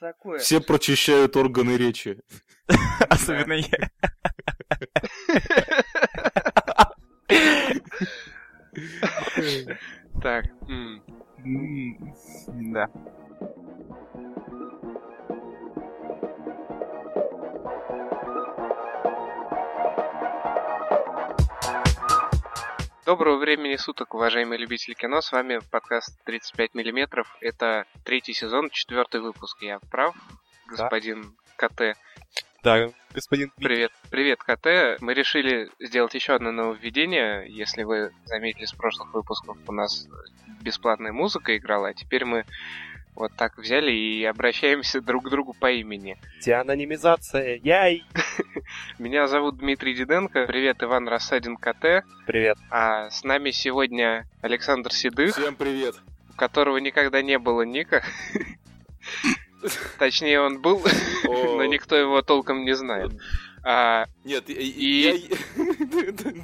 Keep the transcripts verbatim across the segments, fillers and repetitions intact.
Такое. Все прочищают органы речи. Особенно я. Так. Да. Доброго времени суток, уважаемые любители кино, с вами подкаст тридцать пять миллиметров, это третий сезон, четвертый выпуск, я прав, господин да. КТ? Да, господин Дмитрий. Привет, привет, КТ, мы решили сделать еще одно нововведение, если вы заметили с прошлых выпусков, у нас бесплатная музыка играла, а теперь мы вот так взяли и обращаемся друг к другу по имени. Теанонимизация, яй! Меня зовут Дмитрий Диденко, привет, Иван Рассадин, КТ. Привет. А с нами сегодня Александр Седых. Всем привет. У которого никогда не было ника. Точнее, он был, но никто его толком не знает. Нет, и...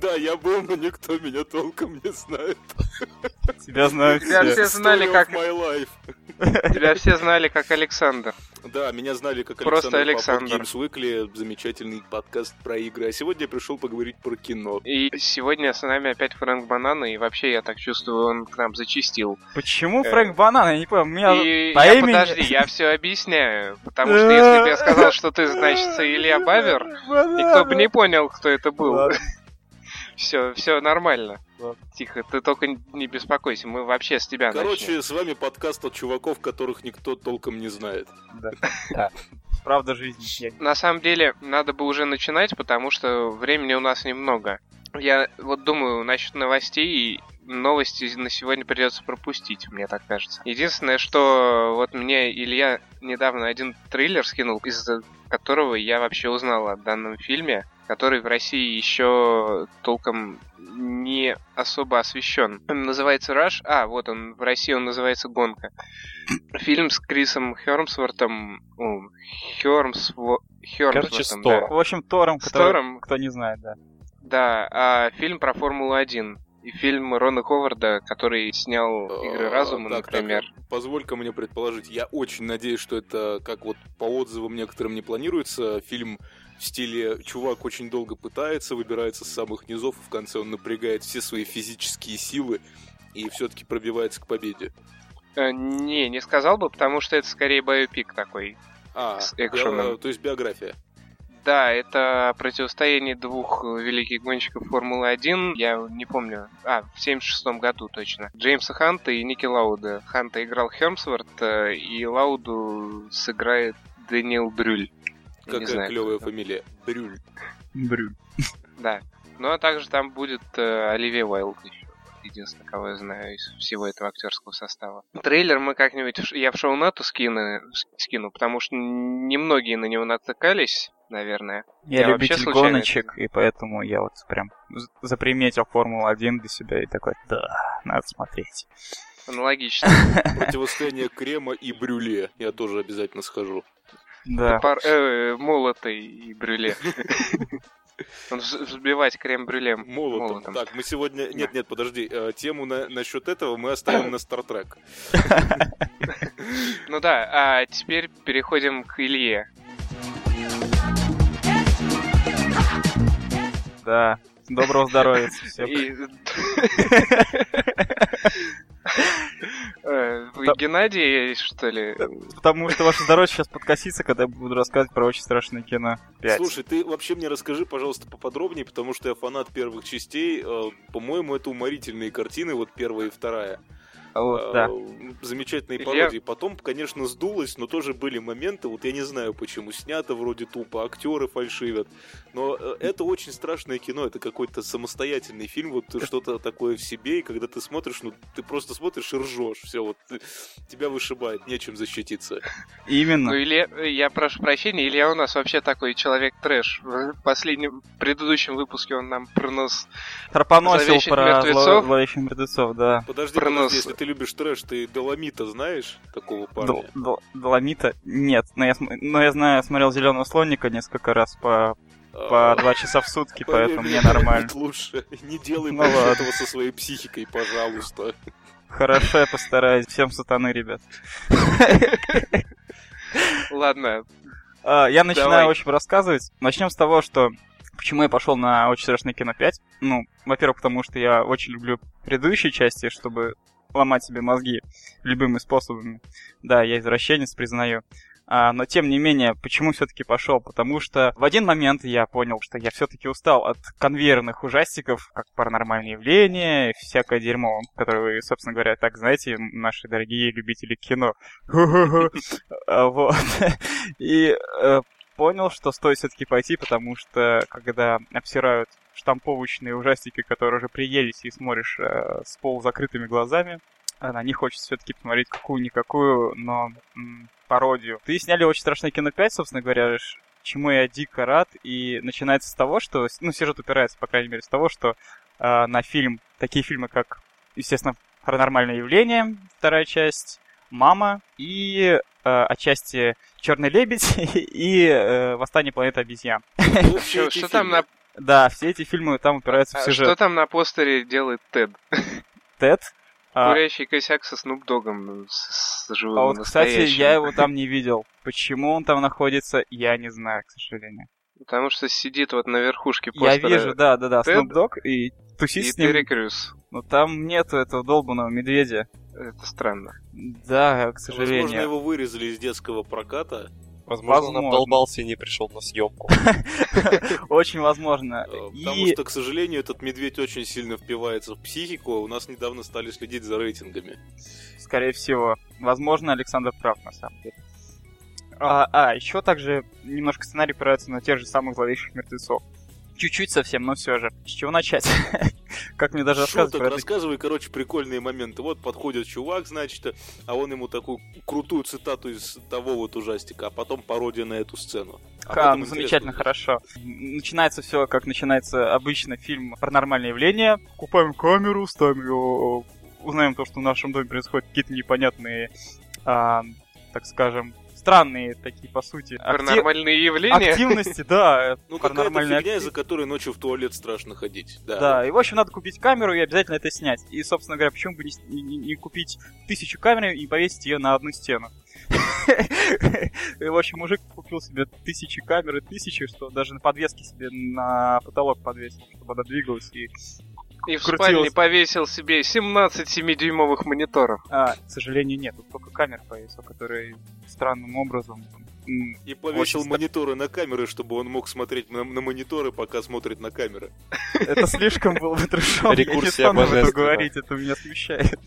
Да, я был, но никто меня толком не знает. Тебя знают все. Тебя все знали как Александр. Да, меня знали как Александр. Просто Александр. Games Weekly, замечательный подкаст про игры. А сегодня я пришел поговорить про кино. И сегодня с нами опять Фрэнк Банана, и вообще, я так чувствую, он к нам зачистил. Почему Фрэнк Банана? Я не понял. Меня... И... По я, имени... Подожди, я все объясняю. Потому что если бы я сказал, что ты, значит, Илья Бавер, никто бы не понял, кто это был. Все, все нормально. Тихо, ты только не беспокойся, мы вообще с тебя Короче, начнем. Короче, с вами подкаст от чуваков, которых никто толком не знает. Да, правда жизни. На самом деле, надо бы уже начинать, потому что времени у нас немного. Я вот думаю насчет новостей, и новости на сегодня придется пропустить, мне так кажется. Единственное, что вот мне Илья недавно один трейлер скинул, из-за которого я вообще узнал о данном фильме, который в России еще толком не особо освещен. Он называется «Rush». А, вот он, в России он называется «Гонка». Фильм с Крисом Хемсвортом... О, Хермсво... Хермсвортом, Короче, с да. В общем, Тором, который, Тором, кто не знает, да. Да, а фильм про Формулу-один. И фильм Рона Ховарда, который снял «Игры разума», так, например. Так, позволь-ка мне предположить, я очень надеюсь, что это, как вот по отзывам некоторым не планируется, фильм... В стиле «чувак очень долго пытается, выбирается с самых низов, и в конце он напрягает все свои физические силы и все-таки пробивается к победе». Э, не, не сказал бы, потому что это скорее биопик такой. А, с экшеном. Би- то есть биография. Да, это противостояние двух великих гонщиков Формулы-один, я не помню, а, в семьдесят шестом году точно, Джеймса Ханта и Никки Лауда. Ханта играл Хемсворт, и Лауду сыграет Дэниел Брюль. Какая клевая фамилия. Брюль. Брюль. Да. Ну, а также там будет э, Оливия Уайлд еще. Единственное, кого я знаю из всего этого актерского состава. Трейлер мы как-нибудь... Я в шоу-ноту скину, скину, потому что немногие на него натыкались, наверное. Я, я любитель вообще гоночек, это... и поэтому я вот прям заприметил Формулу-один для себя и такой, да, надо смотреть. Аналогично. Противостояние крема и брюле. Я тоже обязательно схожу. Да. Пар... Э, молотый и брюле. Он взбивать крем-брюлем. Молотом. Молотом. Так, мы сегодня... Нет, нет, подожди. Тему на... насчет этого мы оставим на Стартрек. Ну да, а теперь переходим к Илье. Да, доброго здоровья. Вы Там... Геннадий, что ли? Потому что ваше здоровье сейчас подкосится, когда я буду рассказывать про очень страшное кино. пять. Слушай, ты вообще мне расскажи, пожалуйста, поподробнее, потому что я фанат первых частей. По-моему, это уморительные картины, вот первая и вторая. Вот, да. Замечательные пародии. Я... Потом, конечно, сдулось, но тоже были моменты, вот я не знаю почему, снято вроде тупо, актеры фальшивят, но это очень страшное кино, это какой-то самостоятельный фильм, вот что-то такое в себе, и когда ты смотришь, ну ты просто смотришь и ржешь, все, вот ты, тебя вышибает, нечем защититься. Именно. Ну, Илья, я прошу прощения, Илья у нас вообще такой человек-трэш. В последнем, предыдущем выпуске он нам пронос... Пропоносил про зловещих мертвецов, да. Подожди, подожди, если ты любишь трэш, ты Доломита знаешь? Такого парня? Дол- Доломита? Нет, но я, см- но я знаю, я смотрел «Зеленого слоника» несколько раз по по два часа в сутки, поэтому мне нормально. Лучше не делай этого со своей психикой, пожалуйста. Хорошо, я постараюсь. Всем сатаны, ребят. Ладно. Я начинаю, в общем, рассказывать. Начнем с того, что... Почему я пошел на «Очень страшное кино пять». Ну, во-первых, потому что я очень люблю предыдущие части, чтобы ломать себе мозги любыми способами. Да, я извращенец, признаю. А, но, тем не менее, почему все-таки пошел? Потому что в один момент я понял, что я все-таки устал от конвейерных ужастиков, как «Паранормальные явления» и всякое дерьмо, которое вы, собственно говоря, так знаете, наши дорогие любители кино. Вот. И... понял, что стоит все-таки пойти, потому что, когда обсирают штамповочные ужастики, которые уже приелись, и смотришь э, с полузакрытыми глазами, на них хочется все-таки посмотреть какую-никакую, но м- пародию. Ты сняли «Очень страшное кино пять», собственно говоря, чему я дико рад, и начинается с того, что... Ну, сюжет упирается, по крайней мере, с того, что э, на фильм, такие фильмы, как, естественно, «Паранормальное явление», вторая часть, «Мама» и... отчасти «Черный лебедь» и э, «Восстание планеты обезьян». Что, что там на... Да, все эти фильмы там упираются а, в сюжет. Что там на постере делает Тед? Тед? Курящий а... косяк со Snoop Dogg'ом, с живым. А вот, настоящим. Кстати, я его там не видел. Почему он там находится, я не знаю, к сожалению. Потому что сидит вот на верхушке постера. Я вижу, да-да-да, Snoop Dogg и тусит и с ним. И Терри Крюс. Но там нету этого долбанного медведя. Это странно. Да, к сожалению. Возможно, его вырезали из детского проката. Возможно, возможно. он обдолбался и не пришел на съемку. Очень возможно. Потому что, к сожалению, этот медведь очень сильно впивается в психику. У нас недавно стали следить за рейтингами. Скорее всего. Возможно, Александр прав, на самом деле. А, а еще также немножко сценарий опирается на тех же самых зловещих мертвецов. Чуть-чуть совсем, но все же. С чего начать? Как мне даже рассказывать? Шуток, рассказывай, короче, прикольные моменты. Вот подходит чувак, значит, а он ему такую крутую цитату из того вот ужастика, а потом пародия на эту сцену. А, ну замечательно, хорошо. Начинается все, как начинается обычно фильм «Паранормальное явление». Купаем камеру, ставим ее, узнаем то, что в нашем доме происходят какие-то непонятные, а, так скажем... Странные такие, по сути. Паранормальные актив... явления. Активности, да. Ну, какая-то фигня, из-за которой ночью в туалет страшно ходить. Да. Да, и в общем надо купить камеру и обязательно это снять. И, собственно говоря, почему бы не, не, не купить тысячу камер и повесить ее на одну стену? В общем, мужик купил себе тысячи камер и тысячи, что даже на подвеске себе на потолок подвесил, чтобы она двигалась и... И в крутилось. Спальне повесил себе семнадцать семидюймовых мониторов. А, к сожалению, нет. Тут только камер повесил, которые странным образом... И повесил очень... мониторы на камеры, чтобы он мог смотреть на, на мониторы, пока смотрит на камеры. Это слишком было бы трешом. Я не стану это говорить, это меня смущает.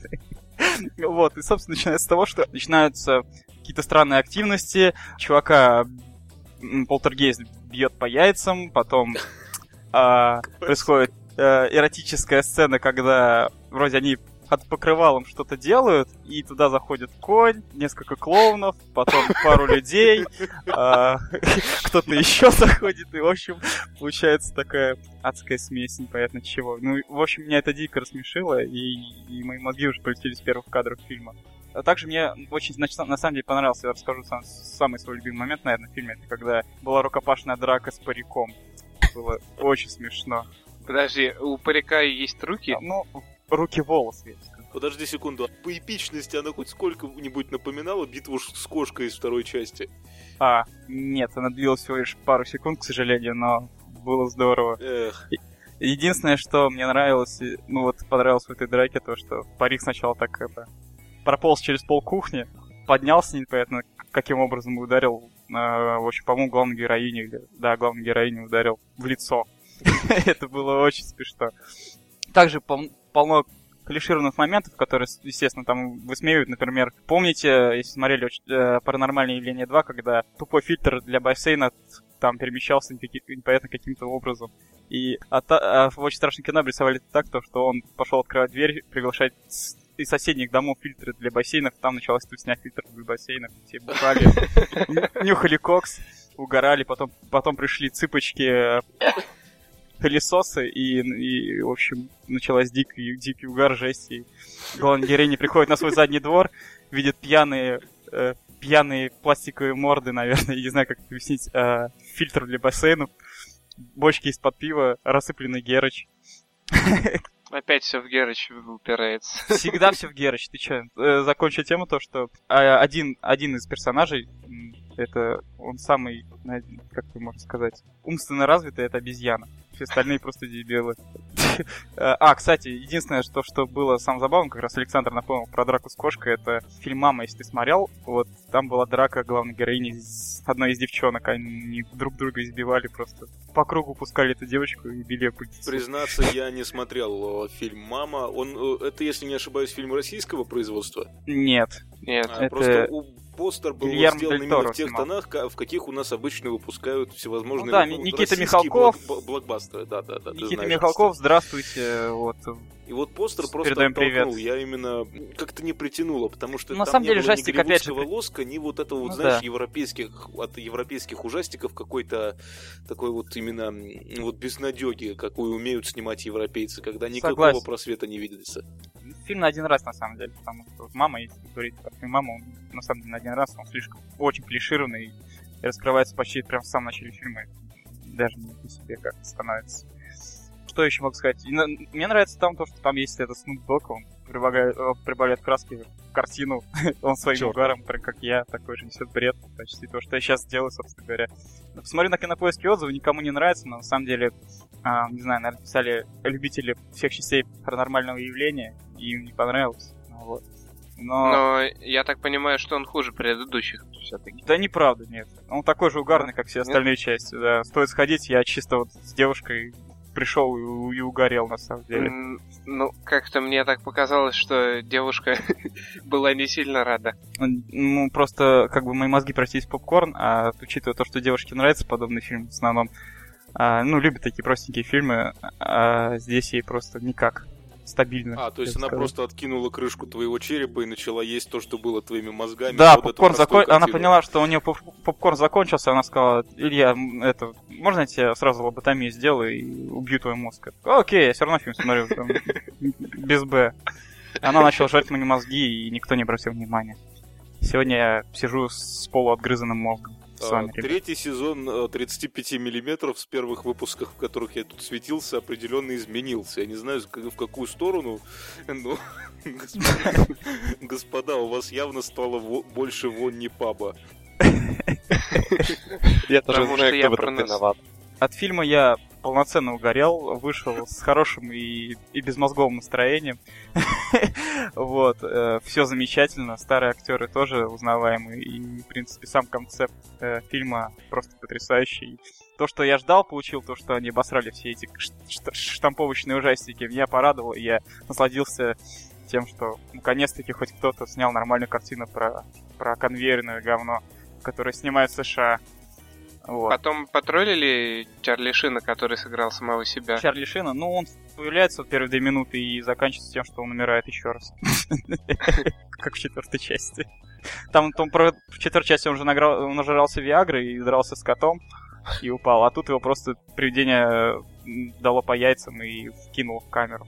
Вот, и, собственно, начинается с того, что начинаются какие-то странные активности. Чувака полтергейст бьет по яйцам, потом происходит... эротическая сцена, когда вроде они под покрывалом что-то делают, и туда заходит конь, несколько клоунов, потом пару людей, кто-то еще заходит, и, в общем, получается такая адская смесь, непонятно чего. Ну, в общем, меня это дико рассмешило, и мои мозги уже полетели с первых кадров фильма. А также мне очень, на самом деле, понравился, я расскажу сам, самый свой любимый момент, наверное, в фильме, это когда была рукопашная драка с париком. Было очень смешно. Подожди, у парика есть руки? А, ну, руки-волос есть. Подожди секунду, по эпичности она хоть сколько-нибудь напоминала битву с кошкой из второй части? А, нет, она длилась всего лишь пару секунд, к сожалению, но было здорово. Эх. Единственное, что мне нравилось, ну вот понравилось в этой драке, то что парик сначала так это прополз через полкухни, поднялся непонятно каким образом и ударил, э, в общем, по-моему, главной героине, да, главной героине ударил в лицо. Это было очень смешно. Также пол- полно клишированных моментов, которые, естественно, там высмеивают. Например, помните, если смотрели э, «Паранормальное явление два», когда тупой фильтр для бассейна там перемещался непонятно каким-то образом. И от- а в «Очень страшном кино» обрисовали так, то, что он пошел открывать дверь, приглашать из соседних домов фильтры для бассейнов. Там началась тусня фильтров для бассейнов. Все бухали, нюхали кокс, угорали. Потом, потом пришли цыпочки... пылесосы, и, и, в общем, началась дикий, дикий угар, жесть, и главная героиня приходит на свой задний двор, видит пьяные, э, пьяные пластиковые морды, наверное, я не знаю, как это объяснить, э, фильтр для бассейнов, бочки из-под пива, рассыпленный герыч. Опять все в Герыч упирается. Всегда все в Герыч. Ты че? Закончу тему то, что один, один из персонажей, это он самый, как ты можешь сказать, умственно развитый, это обезьяна. Все остальные просто дебилы. А, кстати, единственное, что, что было самое забавное, как раз Александр напомнил про драку с кошкой, это фильм «Мама», если ты смотрел, вот там была драка главной героини с одной из девчонок, они друг друга избивали просто. По кругу пускали эту девочку и били пыльцу. Признаться, я не смотрел фильм «Мама». Он, это, если не ошибаюсь, фильм российского производства? Нет. Нет. А, это... Просто у... постер был Ильям сделан именно в тех снимал. Тонах, в каких у нас обычно выпускают всевозможные, ну, да, Никита Михалков, блок, блокбастеры. Да, да, да, Никита знаешь, Михалков, здравствуйте. Вот. И вот постер просто оттолкнул. Я именно как-то не притянуло, потому что ну, там на самом не деле, было жастик, ни голливудского лоска, ни вот этого, ну, вот, знаешь, да. европейских, от европейских ужастиков какой-то такой вот именно вот безнадёги, какую умеют снимать европейцы, когда никакого Согласен. просвета не видится. Фильм на один раз, на самом деле, потому что мама, если говорить про фильм «Мама», он, на самом деле, на один раз, он слишком очень клишированный и раскрывается почти прямо в самом начале фильма, даже не по себе как-то становится. Что еще могу сказать? И на... Мне нравится там то, что там есть этот Snoop Dogg, он прибавляет, прибавляет краски в картину, он своим Черт. угаром, прям как я, такой же несет бред, почти то, что я сейчас делаю, собственно говоря. Посмотрю на Кинопоиске отзывы, никому не нравится, но на самом деле, а, не знаю, наверное, писали любители всех частей паранормального явления, и им не понравилось, вот. Но... Но я так понимаю, что он хуже предыдущих все-таки. Да неправда, нет. Он такой же угарный, как все остальные нет? части, да. Стоит сходить, я чисто вот с девушкой... пришел и, и угорел, на самом деле. Ну, как-то мне так показалось, что девушка была не сильно рада. Ну, просто, как бы, мои мозги просились в попкорн, а учитывая то, что девушке нравится подобный фильм в основном, а, ну, любят такие простенькие фильмы, а здесь ей просто никак. Стабильно. А, то есть она сказать. просто откинула крышку твоего черепа и начала есть то, что было твоими мозгами. Да, попкорн закончился. Она поняла, что у нее поп- попкорн закончился, она сказала: Илья, это, можно я тебе сразу лоботомию сделаю и убью твой мозг? Окей, я все равно фильм смотрю, без Б. Она начала жрать мои мозги, и никто не обратил внимания. Сегодня я сижу с полуотгрызанным мозгом. Вами, Третий сезон тридцать пять миллиметров с первых выпусков, в которых я тут светился, определенно изменился. Я не знаю, в какую сторону, но, господа, у вас явно стало больше вон не паба. Я тоже знаю, кто в этом виноват. От фильма я полноценно угорел, вышел с хорошим и, и безмозговым настроением. Вот, все замечательно, старые актеры тоже узнаваемые, и, в принципе, сам концепт фильма просто потрясающий. То, что я ждал, получил, то, что они обосрали все эти штамповочные ужастики, меня порадовало, я насладился тем, что наконец-таки хоть кто-то снял нормальную картину про, про конвейерное говно, которое снимают в США. Вот. Потом потроллили Чарли Шина, который сыграл самого себя. Чарли Шина, ну он появляется в первые две минуты и заканчивается тем, что он умирает еще раз. Как в четвертой части. Там в четвертой части он уже нажрался виагры и дрался с котом и упал. А тут его просто привидение дало по яйцам и вкинуло в камеру.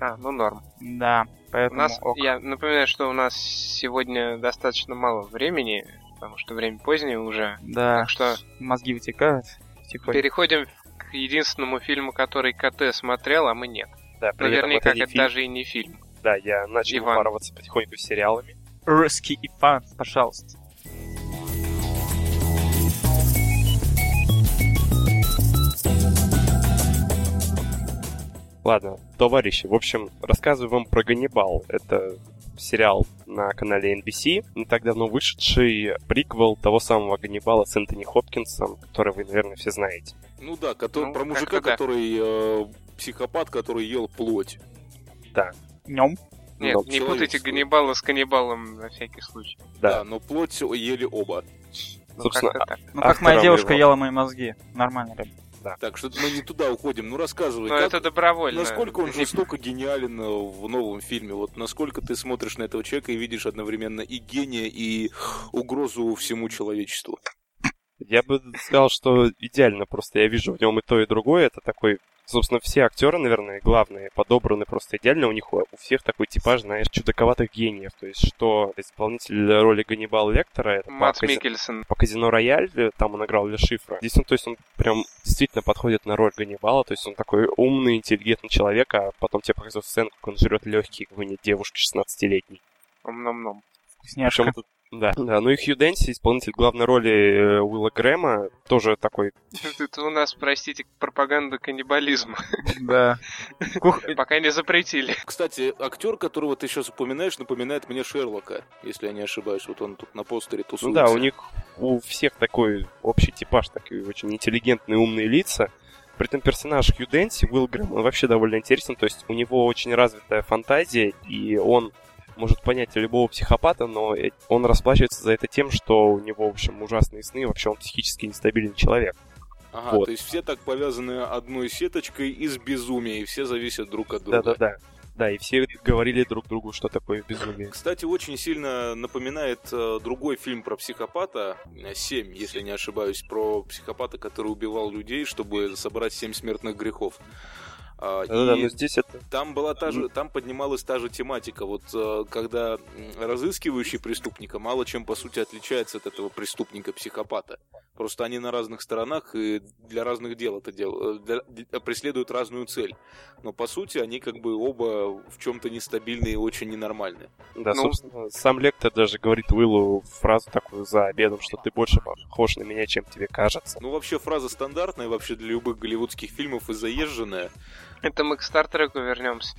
А, ну норм. Да, поэтому у нас, я напоминаю, что у нас сегодня достаточно мало времени, потому что время позднее уже. Да, так что мозги вытекают. Тихонько. Переходим к единственному фильму, который КТ смотрел, а мы нет. Да, наверняка это, это даже и не фильм. Да, я начал Иван. Упарываться потихоньку с сериалами. Русский Иван, пожалуйста. Ладно, товарищи, в общем, рассказываю вам про «Ганнибал». Это сериал на канале эн би си, не так давно вышедший приквел того самого «Ганнибала» с Энтони Хопкинсом, который вы, наверное, все знаете. Ну да, который, ну, про мужика, да. который э, психопат, который ел плоть. Да. Нем. Нет, но не путайте «Ганнибала» с «Каннибалом» на всякий случай. Да, да, но плоть ели оба. Ну, собственно, как-то так. Ну, как моя девушка его. Ела мои мозги. Нормально, ребят. Да. Так, что-то мы не туда уходим. Ну, рассказывай. Но как, это добровольно. Насколько он жестоко гениален в новом фильме? Вот насколько ты смотришь на этого человека и видишь одновременно и гения, и угрозу всему человечеству? Я бы сказал, что идеально просто. Я вижу в нем и то, и другое. Это такой... Собственно, все актеры, наверное, главные, подобраны просто идеально. У них у всех такой типаж, знаешь, чудаковатых гениев. То есть, что исполнитель роли Ганнибала Лектора... это Мадс Миккельсен. По «Казино Рояль», там он играл Ле Шифра. Здесь он, то есть, он прям действительно подходит на роль Ганнибала. То есть, он такой умный, интеллигентный человек, а потом тебе показывают сцену, как он жрет легкие какой-нибудь девушки шестнадцатилетней. Ом-ном-ном. Вкусняшка. Причем тут... Да. да, ну и Хью Дэнси, исполнитель главной роли Уилла Грэма, тоже такой... Это у нас, простите, пропаганда каннибализма. Да. Пока не запретили. Кстати, актер, которого ты сейчас упоминаешь, напоминает мне Шерлока, если я не ошибаюсь. Вот он тут на постере тусуется. Ну да, у них у всех такой общий типаж, такие очень интеллигентные, умные лица. При этом персонаж Хью Дэнси, Уилл Грэм, он вообще довольно интересен. То есть у него очень развитая фантазия, и он... может понять любого психопата, но он расплачивается за это тем, что у него, в общем, ужасные сны, вообще он психически нестабильный человек. Ага, вот. То есть все так повязаны одной сеточкой из безумия, и все зависят друг от друга. Да-да-да. Да, и все говорили друг другу, что такое безумие. Кстати, очень сильно напоминает э, другой фильм про психопата, «Семь», если не ошибаюсь, про психопата, который убивал людей, чтобы собрать семь смертных грехов. А, да, да, но здесь это... там, была та же, там поднималась та же тематика. Вот когда разыскивающий преступника мало чем, по сути, отличается от этого преступника-психопата. Просто они на разных сторонах и для разных дел это дел... для... преследуют разную цель. Но, по сути, они как бы оба в чем-то нестабильные и очень ненормальные. Да, ну... собственно, сам Лектор даже говорит Уиллу фразу такую за обедом, что ты больше похож на меня, чем тебе кажется. Ну, вообще, фраза стандартная вообще для любых голливудских фильмов и заезженная. Это мы к Стартреку вернемся.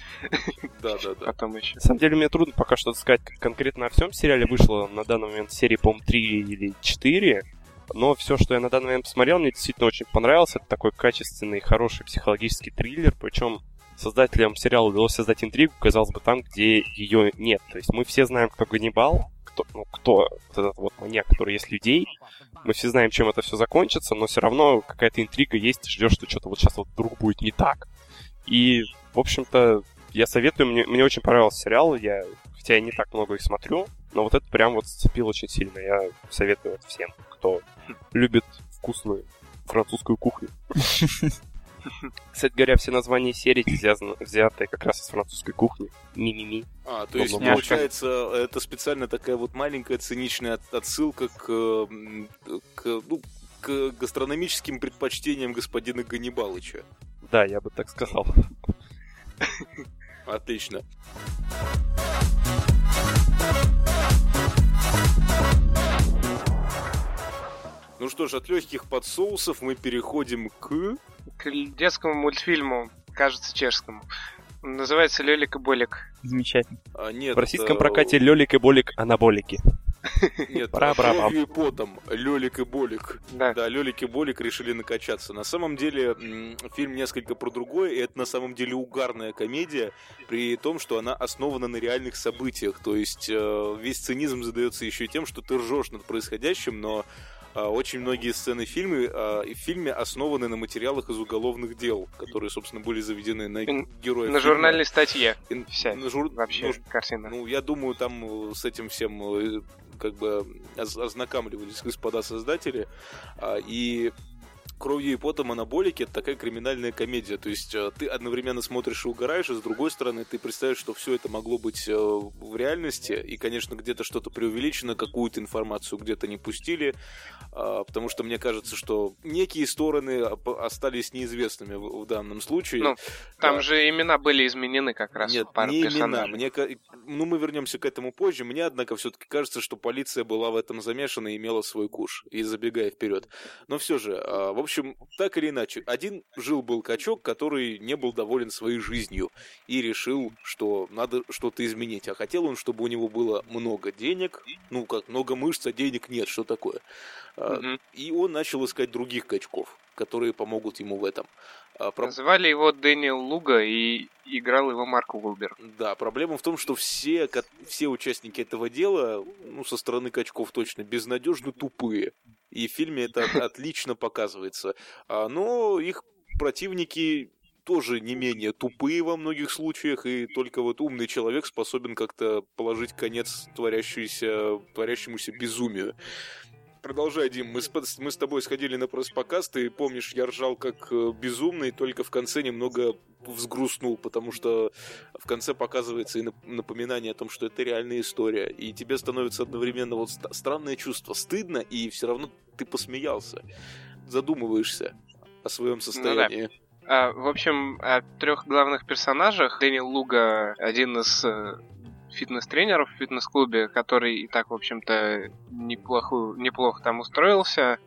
Да, да, да. Потом еще. На самом деле мне трудно пока что сказать конкретно о всем сериале. Вышло на данный момент серии, по-моему, три или четыре. Но все, что я на данный момент посмотрел, мне действительно очень понравилось. Это такой качественный, хороший психологический триллер. Причем создателям сериала удалось создать интригу, казалось бы, там, где ее нет. То есть мы все знаем, кто Ганнибал, кто, ну, кто вот этот вот маньяк, который есть людей. Мы все знаем, чем это все закончится, но все равно какая-то интрига есть. Ты ждешь, что что-то вот сейчас вот вдруг будет не так. И, в общем-то, я советую, мне, мне очень понравился сериал, я, хотя я не так много их смотрю, но вот это прям вот зацепило очень сильно. Я советую это всем, кто любит вкусную французскую кухню. Кстати говоря, все названия серий взяты как раз из французской кухни. Ми-ми-ми. А, то есть, получается, это специально такая вот маленькая циничная отсылка к... к к гастрономическим предпочтениям господина Ганнибалыча. Да, я бы так сказал. Отлично. Ну что ж, от легких подсоусов мы переходим к... к детскому мультфильму, кажется, чешскому. Он называется «Лёлик и Болик». Замечательно. А, нет, в российском это... прокате «Лёлик и Болик» анаболики. Нет, кровью и потом, Лёлик и Болик. Да. да, Лёлик и Болик решили накачаться. На самом деле, фильм несколько про другое, и это на самом деле угарная комедия, при том, что она основана на реальных событиях. То есть весь цинизм задается еще и тем, что ты ржешь над происходящим, но очень многие сцены фильмы, в фильме основаны на материалах из уголовных дел, которые, собственно, были заведены на героев. На фильма. Журнальной статье. И... Вся жур... вообще ну, картина. Ну, я думаю, там с этим всем как бы ознакомливались господа создатели. И «Кровью и потом анаболики» — это такая криминальная комедия. То есть ты одновременно смотришь и угораешь, а с другой стороны ты представляешь, что все это могло быть в реальности. И, конечно, где-то что-то преувеличено, какую-то информацию где-то не пустили. Потому что мне кажется, что некие стороны остались неизвестными в данном случае. Ну, там а... же имена были изменены как раз. Нет, не персонажей. Имена. Мне... Ну, мы вернемся к этому позже. Мне, однако, все-таки кажется, что полиция была в этом замешана и имела свой куш. И забегая вперед. Но все же, в общем, В общем, так или иначе, один жил-был качок, который не был доволен своей жизнью и решил, что надо что-то изменить. А хотел он, чтобы у него было много денег, ну как много мышц, а денег нет, что такое. Mm-hmm. И он начал искать других качков, которые помогут ему в этом. Называли его Дэниел Луго, и играл его Марк Уолберг. Да, проблема в том, что все, все участники этого дела, ну, со стороны качков точно, безнадежно тупые. И в фильме это отлично показывается. Но их противники тоже не менее тупые во многих случаях, и только вот умный человек способен как-то положить конец творящемуся безумию. Продолжай, Дим. Мы с, мы с тобой сходили на пресс-показ. Ты помнишь, я ржал как безумный, только в конце немного взгрустнул, потому что в конце показывается и напоминание о том, что это реальная история. И тебе становится одновременно вот странное чувство. Стыдно, и все равно ты посмеялся. Задумываешься о своем состоянии. Ну, да. А, в общем, о трех главных персонажах. Дэниел Луго, один из фитнес-тренеров в фитнес-клубе, который и так, в общем-то, неплохо, неплохо там устроился.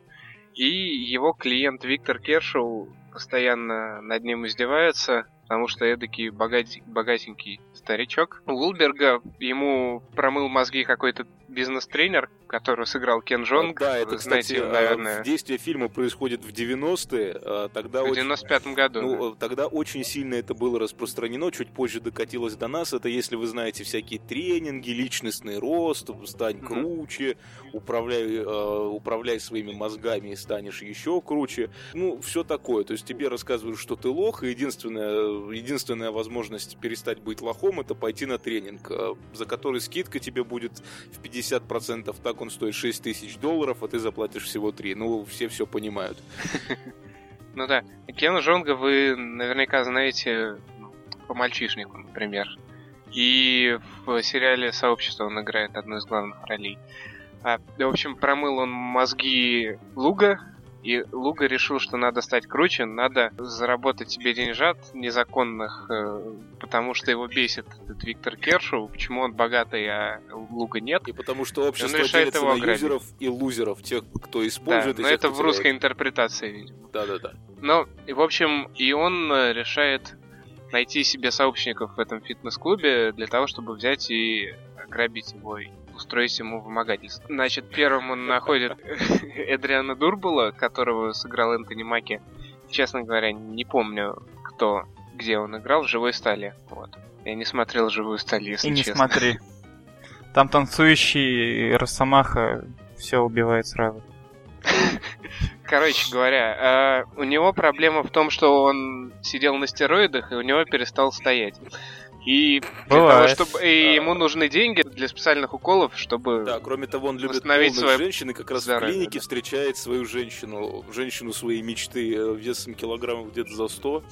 И его клиент Виктор Кершу постоянно над ним издевается, потому что эдакий богатенький, богатенький старичок. У Уолберга ему промыл мозги какой-то бизнес-тренер, которого сыграл Кен Джонг. Да, это, знаете, кстати, наверное... действие фильма происходит в девяностые. Тогда в девяносто пятом очень... году. Ну, да. Тогда очень сильно это было распространено, чуть позже докатилось до нас. Это, если вы знаете, всякие тренинги, личностный рост, стань mm-hmm. круче, управляй, э, управляй своими мозгами и станешь еще круче. Ну, все такое. То есть тебе рассказывают, что ты лох, и единственная, единственная возможность перестать быть лохом — это пойти на тренинг, за который скидка тебе будет в пятьдесят процентов. Так он стоит шесть тысяч долларов, а ты заплатишь всего три. Ну, все все понимают. Ну да. Кена Джонга вы наверняка знаете по «Мальчишнику», например. И в сериале «Сообщество» он играет одну из главных ролей. В общем, промыл он мозги Луго, и Луго решил, что надо стать круче, надо заработать себе деньжат незаконных, потому что его бесит этот Виктор Кершу, почему он богатый, а Луго нет. И потому что общество делится на ограбить. Юзеров и лузеров, тех, кто использует. Да, но это в теряет. Русской интерпретации, видимо. Да-да-да. Ну, в общем, и он решает найти себе сообщников в этом фитнес-клубе для того, чтобы взять и ограбить его, устроить ему вымогательство. Значит, первым он находит Эдриана Дурбула, которого сыграл Энтони Маки. Честно говоря, не помню, кто, где он играл, в «Живой стали». Вот. Я не смотрел «Живую сталь», если честно. И не честно. Смотри. Там танцующий Росомаха все убивает сразу. Короче говоря, у него проблема в том, что он сидел на стероидах, и у него перестал стоять. И, для того, чтобы... и ему нужны деньги для специальных уколов, чтобы. Да, кроме того, он любит полных свое... женщин и как раз здоровье, в клинике да. встречает свою женщину, женщину своей мечты весом килограммов где-то за сто.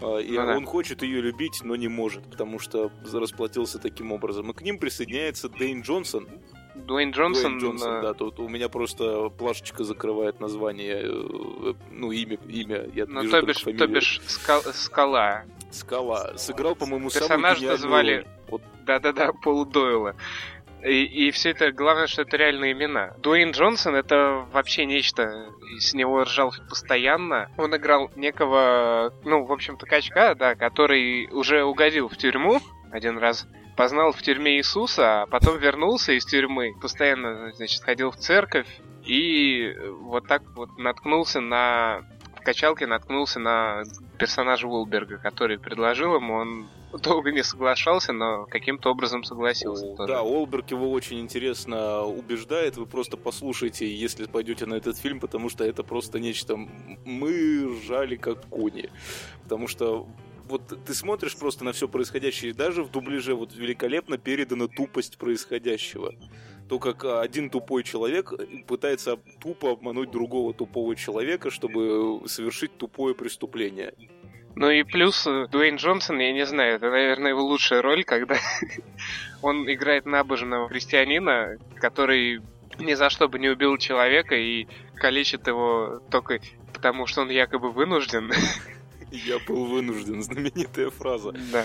И ну, он да. хочет ее любить, но не может, потому что расплатился таким образом. И к ним присоединяется Дуэйн Джонсон. Дуэйн Джонсон, Дуэйн Джонсон на... да, тут у меня просто плашечка закрывает название, ну, имя, имя. Я ну, то бишь, то бишь скал, скала. Скала. Сыграл, по-моему, персонаж самую гениальную. Персонаж назвали, да-да-да, Пол Дойла. И, и все это, главное, что это реальные имена. Дуэйн Джонсон — это вообще нечто. С него ржал постоянно. Он играл некого, ну, в общем-то, качка, да, который уже угодил в тюрьму один раз. Познал в тюрьме Иисуса, а потом вернулся из тюрьмы, постоянно, значит, ходил в церковь и вот так вот наткнулся на... В качалке наткнулся на персонажа Уолберга, который предложил ему, он долго не соглашался, но каким-то образом согласился. О, да, Уолберг его очень интересно убеждает, вы просто послушайте, если пойдете на этот фильм, потому что это просто нечто... Мы ржали как кони, потому что... Вот ты смотришь просто на все происходящее, и даже в дубляже вот великолепно передана тупость происходящего. То, как один тупой человек пытается тупо обмануть другого тупого человека, чтобы совершить тупое преступление. Ну и плюс Дуэйн Джонсон, я не знаю, это, наверное, его лучшая роль, когда он играет набожного христианина, который ни за что бы не убил человека и калечит его только потому, что он якобы вынужден... Я был вынужден, знаменитая фраза. Да.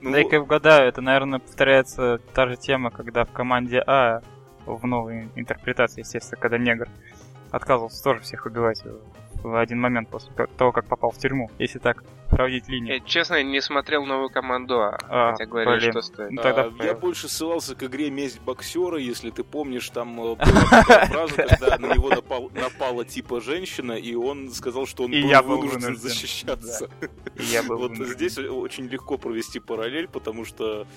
Ну... Дай-ка я угадаю, это, наверное, повторяется та же тема, когда в команде А, в новой интерпретации, естественно, когда негр отказывался тоже всех убивать в один момент после того, как попал в тюрьму, если так проводить линию. Я, честно, не смотрел новую команду А, а хотя говорили, блин. Что стоит. Ну, тогда... а, я больше ссылался к игре «Месть боксера», если ты помнишь, там была такая фраза, когда на него напала типа женщина, и он сказал, что он был вынужден защищаться. Вот здесь очень легко провести параллель, потому что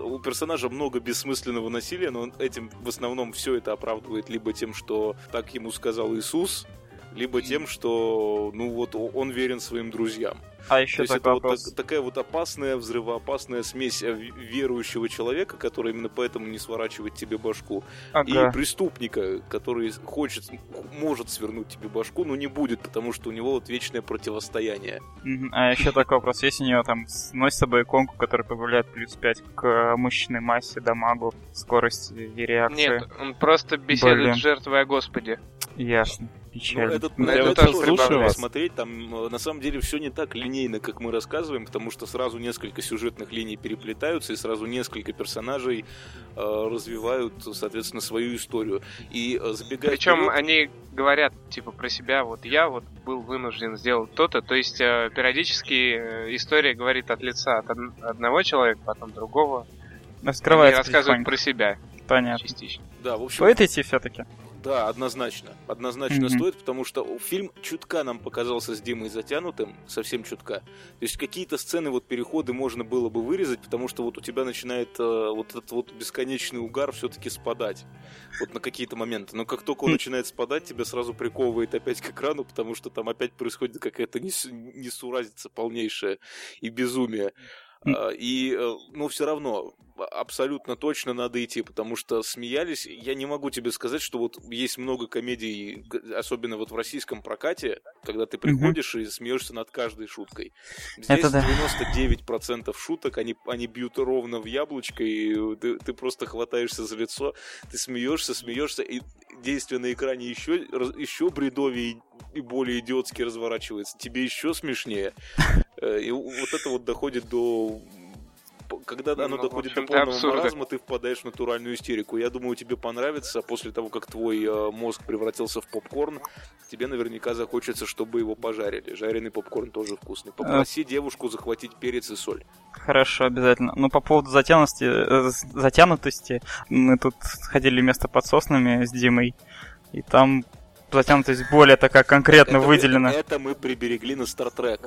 у персонажа много бессмысленного насилия, но этим в основном все это оправдывает либо тем, что так ему сказал Иисус, либо тем, что ну вот он верен своим друзьям. А еще то такой есть это вот так, такая вот опасная, взрывоопасная смесь верующего человека, который именно поэтому не сворачивает тебе башку, ага. и преступника, который хочет, может свернуть тебе башку, но не будет, потому что у него вот вечное противостояние. А еще такой вопрос. Есть у него там, носит с собой иконку, которая добавляет плюс пять к мышечной массе, дамагу, скорости и реакции. Нет, он просто беседует Блин. с жертвой о Господе. Ясно. Печально. Ну, этот, на этот тоже смотреть, там на самом деле все не так линейно, как мы рассказываем, потому что сразу несколько сюжетных линий переплетаются, и сразу несколько персонажей э, развивают, соответственно, свою историю. И э, забегая Причем вперед... они говорят, типа, про себя, вот я вот был вынужден сделать то-то, то есть э, периодически история говорит от лица от од- одного человека, потом другого, раскрывается и рассказывает про себя. Понятно. Частично. Да, в общем... Стоит идти все-таки? Да, однозначно. Однозначно mm-hmm. стоит, потому что фильм чутка нам показался с Димой затянутым, совсем чутка. То есть какие-то сцены, вот переходы можно было бы вырезать, потому что вот у тебя начинает э, вот этот вот бесконечный угар все-таки спадать. Вот на какие-то моменты. Но как только он mm-hmm. начинает спадать, тебя сразу приковывает опять к экрану, потому что там опять происходит какая-то нес- несуразица полнейшая и безумие. И, ну, все равно абсолютно точно надо идти, потому что смеялись. Я не могу тебе сказать, что вот есть много комедий, особенно вот в российском прокате, когда ты приходишь mm-hmm. и смеешься над каждой шуткой. Здесь это да. девяносто девять процентов шуток, они, они бьют ровно в яблочко, и ты, ты просто хватаешься за лицо, ты смеешься, смеешься, и действие на экране еще, еще бредовее и более идиотски разворачивается. Тебе еще смешнее. И вот это вот доходит до... Когда оно ну, доходит до полного маразма, ты впадаешь в натуральную истерику. Я думаю, тебе понравится. После того, как твой мозг превратился в попкорн, тебе наверняка захочется, чтобы его пожарили. Жареный попкорн тоже вкусный. Попроси а... девушку захватить перец и соль. Хорошо, обязательно. Но по поводу затянутости, затянутости мы тут ходили вместо под соснами с Димой, и там затянутость более такая конкретно это, выделена. Это мы приберегли на Стартрек.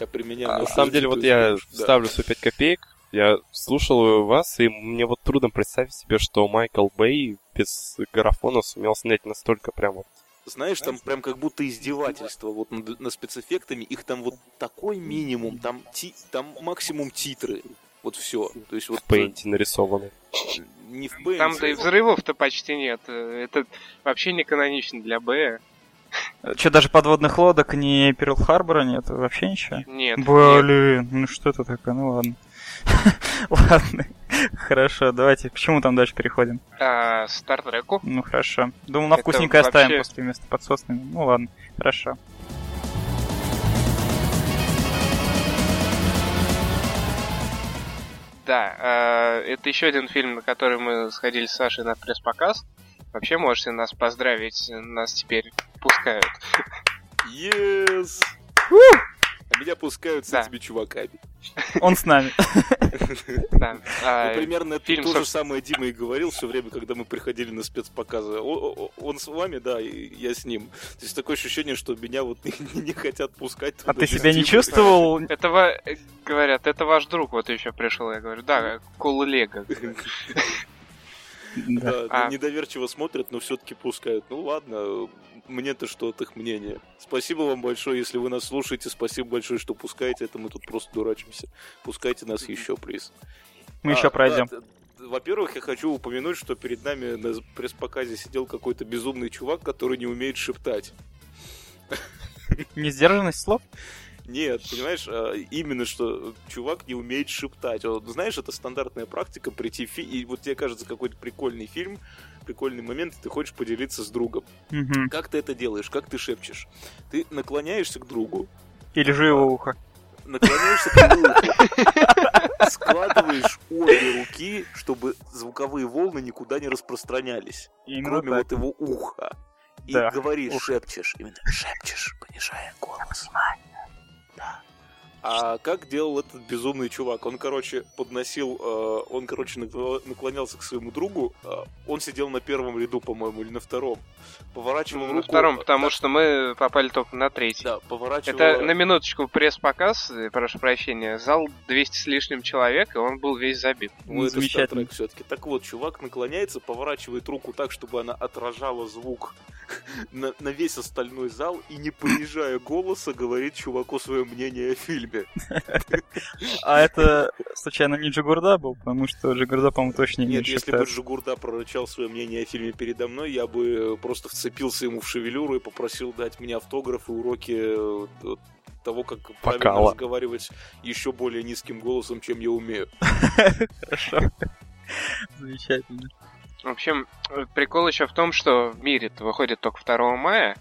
А, на самом деле, вот я да. ставлю свои пять копеек, я слушал вас, и мне вот трудно представить себе, что Майкл Бэй без графона сумел снять настолько прям вот... Знаешь, там прям как будто издевательство вот над, над спецэффектами, их там вот такой минимум, там, ти, там максимум титры, вот все. То есть вот в пейнте нарисованы. Не в пейнте. Там-то и взрывов-то почти нет, это вообще не канонично для Бэя. Че, даже подводных лодок, ни Перл-Харбора нет? Вообще ничего? Нет. Блин, нет. Ну что это такое? Ну ладно. Ладно. Хорошо, давайте. К чему там дальше переходим? Стартреку. Ну хорошо. Думал, на вкусненькое оставим после места под соснами. Ну ладно, хорошо. Да, это еще один фильм, на который мы сходили с Сашей на пресс-показ. Вообще можете нас поздравить, нас теперь пускают. Yes! Uh! А меня пускают с да. этими чуваками. Он с нами. Да. А, ну, примерно это то со... же самое Дима и говорил все время, когда мы приходили на спецпоказы. Он, он с вами, да, и я с ним. То есть такое ощущение, что меня вот не, не хотят пускать. А ты себя не чувствовал? Это, говорят, это ваш друг вот еще пришел. Я говорю, да, коллега. Да, а... недоверчиво смотрят, но все-таки пускают. Ну ладно, мне-то что от их мнения. Спасибо вам большое, если вы нас слушаете. Спасибо большое, что пускаете. Это мы тут просто дурачимся. Пускайте нас еще, приз. Мы а, еще пройдем. Да, во-первых, я хочу упомянуть, что перед нами на пресс-показе сидел какой-то безумный чувак, который не умеет шептать. Несдержанность слов? Нет, понимаешь, именно что чувак не умеет шептать. Он, знаешь, это стандартная практика прийти в фильм, и вот тебе кажется какой-то прикольный фильм, прикольный момент, и ты хочешь поделиться с другом. Угу. Как ты это делаешь? Как ты шепчешь? Ты наклоняешься к другу. Или же его ухо. Наклоняешься к нему, складываешь обе руки, чтобы звуковые волны никуда не распространялись, именно кроме так. вот его уха. И да. говоришь, шепчешь, именно шепчешь, понижая голос. Да. А как делал этот безумный чувак? Он, короче, подносил, он, короче, наклонялся к своему другу, он сидел на первом ряду, по-моему, или на втором. Поворачивал руку... На втором, потому да. что мы попали только на третий. Да, поворачивал... Это на минуточку пресс-показ, прошу прощения, зал двести с лишним человек, и он был весь забит. Ну, это стар-трек все-таки. Так вот, чувак наклоняется, поворачивает руку так, чтобы она отражала звук на, на весь остальной зал, и, не понижая голоса, говорит чуваку свое мнение о фильме. А это, случайно, не Джигурда был? Потому что Джигурда, по-моему, точно не... Нет, если бы Джигурда прорычал свое мнение о фильме передо мной, я бы просто вцепился ему в шевелюру и попросил дать мне автограф и уроки того, как правильно разговаривать еще более низким голосом, чем я умею. Хорошо. Замечательно. В общем, прикол еще в том, что в мире выходит только второго мая,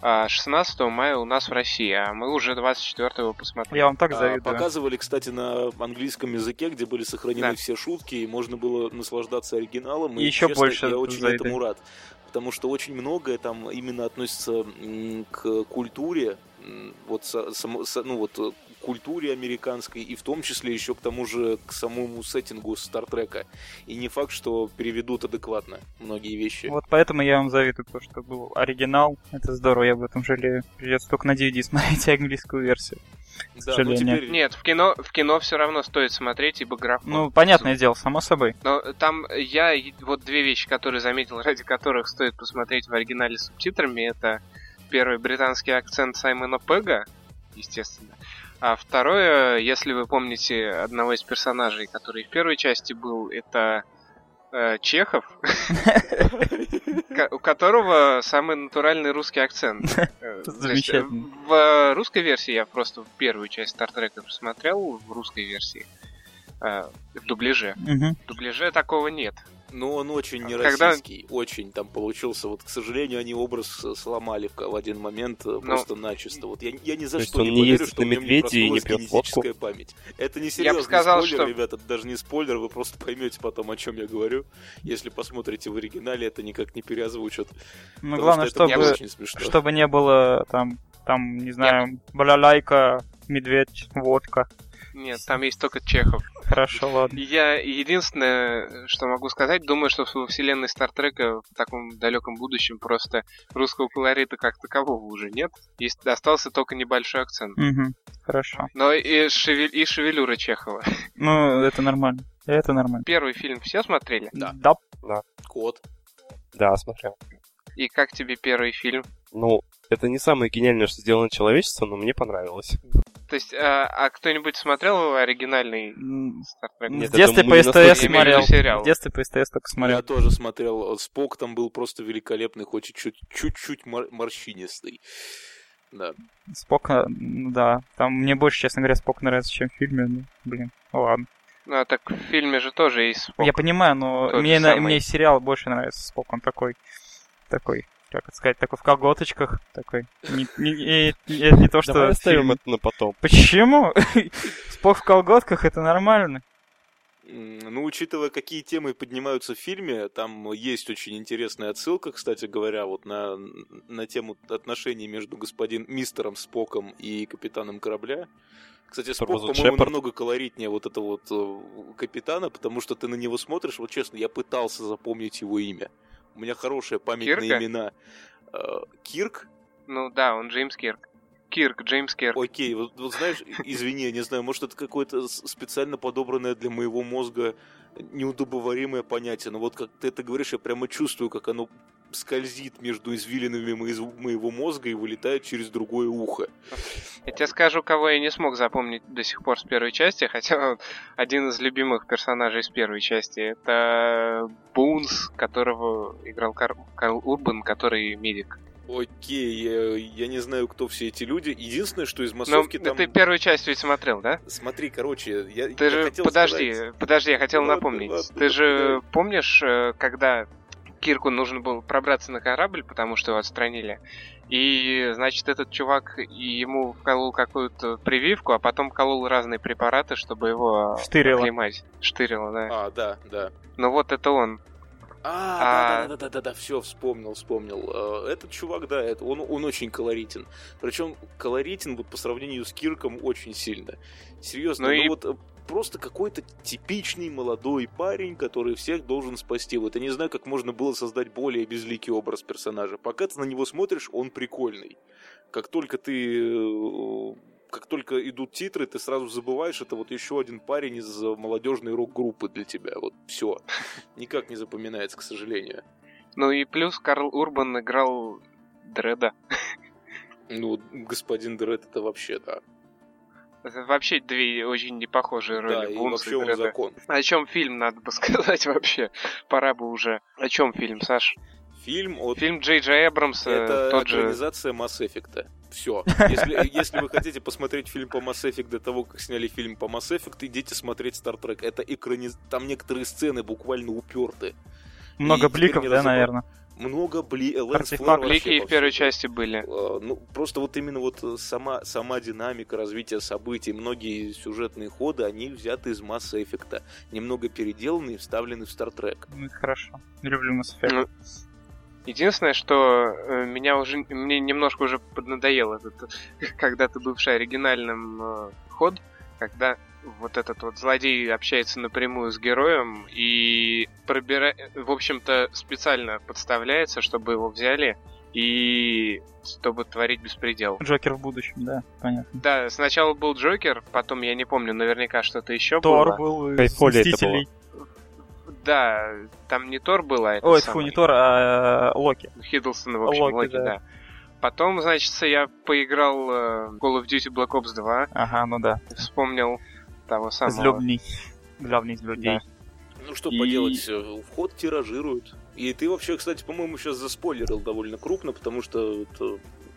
а шестнадцатого мая у нас в России, а мы уже двадцать четвёртого посмотрели. Я вам так завидую. Показывали, кстати, на английском языке, где были сохранены да. все шутки, и можно было наслаждаться оригиналом. И, и еще честно, больше я очень завидую. Этому рад. Потому что очень многое там именно относится к культуре, вот, ну, вот, культуре американской, и в том числе еще к тому же к самому сеттингу Стартрека. И не факт, что переведут адекватно многие вещи. Вот поэтому я вам завидую, потому что был оригинал. Это здорово, я об этом жалею. Придется только на ди ви ди смотреть английскую версию. Да, ну теперь... Нет, в кино, в кино все равно стоит смотреть, ибо графон. Ну, понятное дело, само собой. Но там я вот две вещи, которые заметил, ради которых стоит посмотреть в оригинале с субтитрами. Это первый — британский акцент Саймона Пэга, естественно. А второе, если вы помните одного из персонажей, который в первой части был, это э, Чехов, у которого самый натуральный русский акцент. Замечательно. В русской версии я просто первую часть Стартрека посмотрел, в русской версии, в дубляже. В дубляже такого нет. Но он очень нероссийский, очень там получился. Вот, к сожалению, они образ сломали в один момент просто начисто. Вот я, я ни за что не поверю, что у меня не проснулась генетическая память. Это не серьезный спойлер, ребята, это даже не спойлер, вы просто поймете потом, о чем я говорю. Если посмотрите в оригинале, это никак не переозвучат. Ну, главное, чтобы не было там, там, не знаю, балалайка, медведь, водка. Нет, там есть только Чехов. Хорошо, ладно. Я единственное, что могу сказать, думаю, что во вселенной Стартрека в таком далеком будущем просто русского колорита как такового уже нет. Есть, остался только небольшой акцент. Угу, хорошо. Но и, шевель, и шевелюра Чехова. Ну, это нормально. Это нормально. Первый фильм все смотрели? Да. Да. да. Кот. Да, смотрел. И как тебе первый фильм? Ну, это не самое гениальное, что сделано человечеством, но мне понравилось. То есть, а, а кто-нибудь смотрел оригинальный Стартрек? Нет, в детстве по СТС смотрел. В детстве по СТС только смотрел. Я тоже смотрел. Спок там был просто великолепный, хоть и чуть-чуть мор- морщинистый. Да. Спок, да. Там мне больше, честно говоря, Спок нравится, чем в фильме. Ну, блин, ладно. Ну, а так в фильме же тоже есть Спок. Я понимаю, но мне, на, мне сериал больше нравится Спок. Он такой, такой... как это сказать, такой в колготочках, такой, не, не, не, не то, что... Давай оставим это на потом. Почему? Спок в колготках — это нормально. Ну, учитывая, какие темы поднимаются в фильме, там есть очень интересная отсылка, кстати говоря, вот на, на тему отношений между господин мистером Споком и капитаном корабля. Кстати, Спок, по-моему, Шепард. Намного колоритнее вот этого вот капитана, потому что ты на него смотришь, вот честно, я пытался запомнить его имя. У меня хорошая память Кирка? На имена. Кирк? Ну да, он Джеймс Кирк. Кирк, Джеймс Кирк. Окей, вот, вот знаешь, извини, я не знаю, может это какое-то специально подобранное для моего мозга неудобоваримое понятие, но вот как ты это говоришь, я прямо чувствую, как оно скользит между извилинами моего мозга и вылетает через другое ухо. Я тебе скажу, кого я не смог запомнить до сих пор с первой части, хотя один из любимых персонажей с первой части — это Бунс, которого играл Карл, Карл Урбан, который медик. Окей, я, я не знаю, кто все эти люди. Единственное, что из массовки но там... Ты первую часть ведь смотрел, да? Смотри, короче, я, ты я же... хотел Подожди, сказать... подожди, я хотел ладно, напомнить. Ладно, ты же да. помнишь, когда Кирку нужно было пробраться на корабль, потому что его отстранили, и, значит, этот чувак ему вколол какую-то прививку, а потом колол разные препараты, чтобы его... Штырило. Оклемать. Штырило, да. А, да, да. Ну вот это он. А, да-да-да-да-да, все, вспомнил, вспомнил. Этот чувак, да, это, он, он очень колоритен. Причем колоритен вот по сравнению с Кирком очень сильно. Серьезно, ну, ну и... вот просто какой-то типичный молодой парень, который всех должен спасти. Вот я не знаю, как можно было создать более безликий образ персонажа. Пока ты на него смотришь, он прикольный. Как только ты... Как только идут титры, ты сразу забываешь, это вот еще один парень из молодежной рок-группы для тебя. Вот все. Никак не запоминается, к сожалению. Ну и плюс Карл Урбан играл Дредда. Ну, господин Дредд, это вообще, да. Это вообще две очень непохожие роли. Да, и вообще он закон. О чем фильм, надо бы сказать вообще. Пора бы уже. О чем фильм, Саш? Фильм от... Фильм Джей Джей Эбрамса. Это тот экранизация же... Mass Effect'а. Все. Если, если вы хотите посмотреть фильм по Mass Effect до того, как сняли фильм по Mass Effect, идите смотреть Star Trek. Это экраниз... Там некоторые сцены буквально уперты. Много и бликов, да, наверное? Много бликов. Блики и в первой части были. Ну, просто вот именно вот сама, сама динамика развития событий, многие сюжетные ходы, они взяты из Mass Effect'а. Немного переделаны и вставлены в Star Trek. Ну, хорошо. Люблю Mass Effect. Единственное, что меня уже мне немножко уже поднадоел этот когда-то бывший оригинальным ход, когда вот этот вот злодей общается напрямую с героем и пробира... в общем-то специально подставляется, чтобы его взяли и чтобы творить беспредел. Джокер в будущем, да, понятно. Да, сначала был Джокер, потом я не помню, наверняка что-то еще было. Тор был из Мстителей. Да, там не Тор был, а это Ой, самый... фу, не Тор, а Локи. Хиддлстон, в общем, Локи, Локи да. да. Потом, значит, я поиграл в Call of Duty Black Ops два. Ага, ну да. Вспомнил того самого. Злобный. Главный из людей. Да. Ну что И... поделать, вход тиражируют. И ты вообще, кстати, по-моему, сейчас заспойлерил довольно крупно, потому что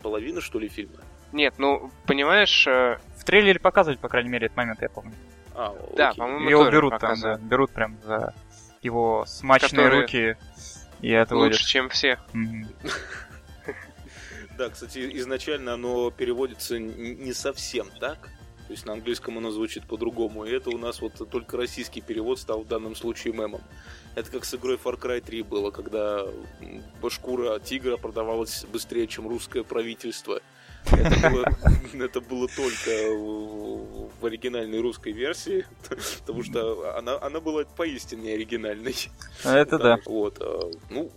половина, что ли, фильма? Нет, ну, понимаешь... В трейлере показывают, по крайней мере, этот момент, я помню. А, да, по-моему, его тоже берут показывают. Там, да, берут прям за... его смачные Которые руки и это лучше, чем все. Да, кстати, изначально оно переводится не совсем так, то есть на английском оно звучит по-другому, и это у нас вот только российский перевод стал в данном случае мемом. Это как с игрой Far Cry три было, когда шкура тигра продавалась быстрее, чем русское правительство. Это было, это было только в оригинальной русской версии, потому что она, она была поистине оригинальной. А это да. Вот, ну,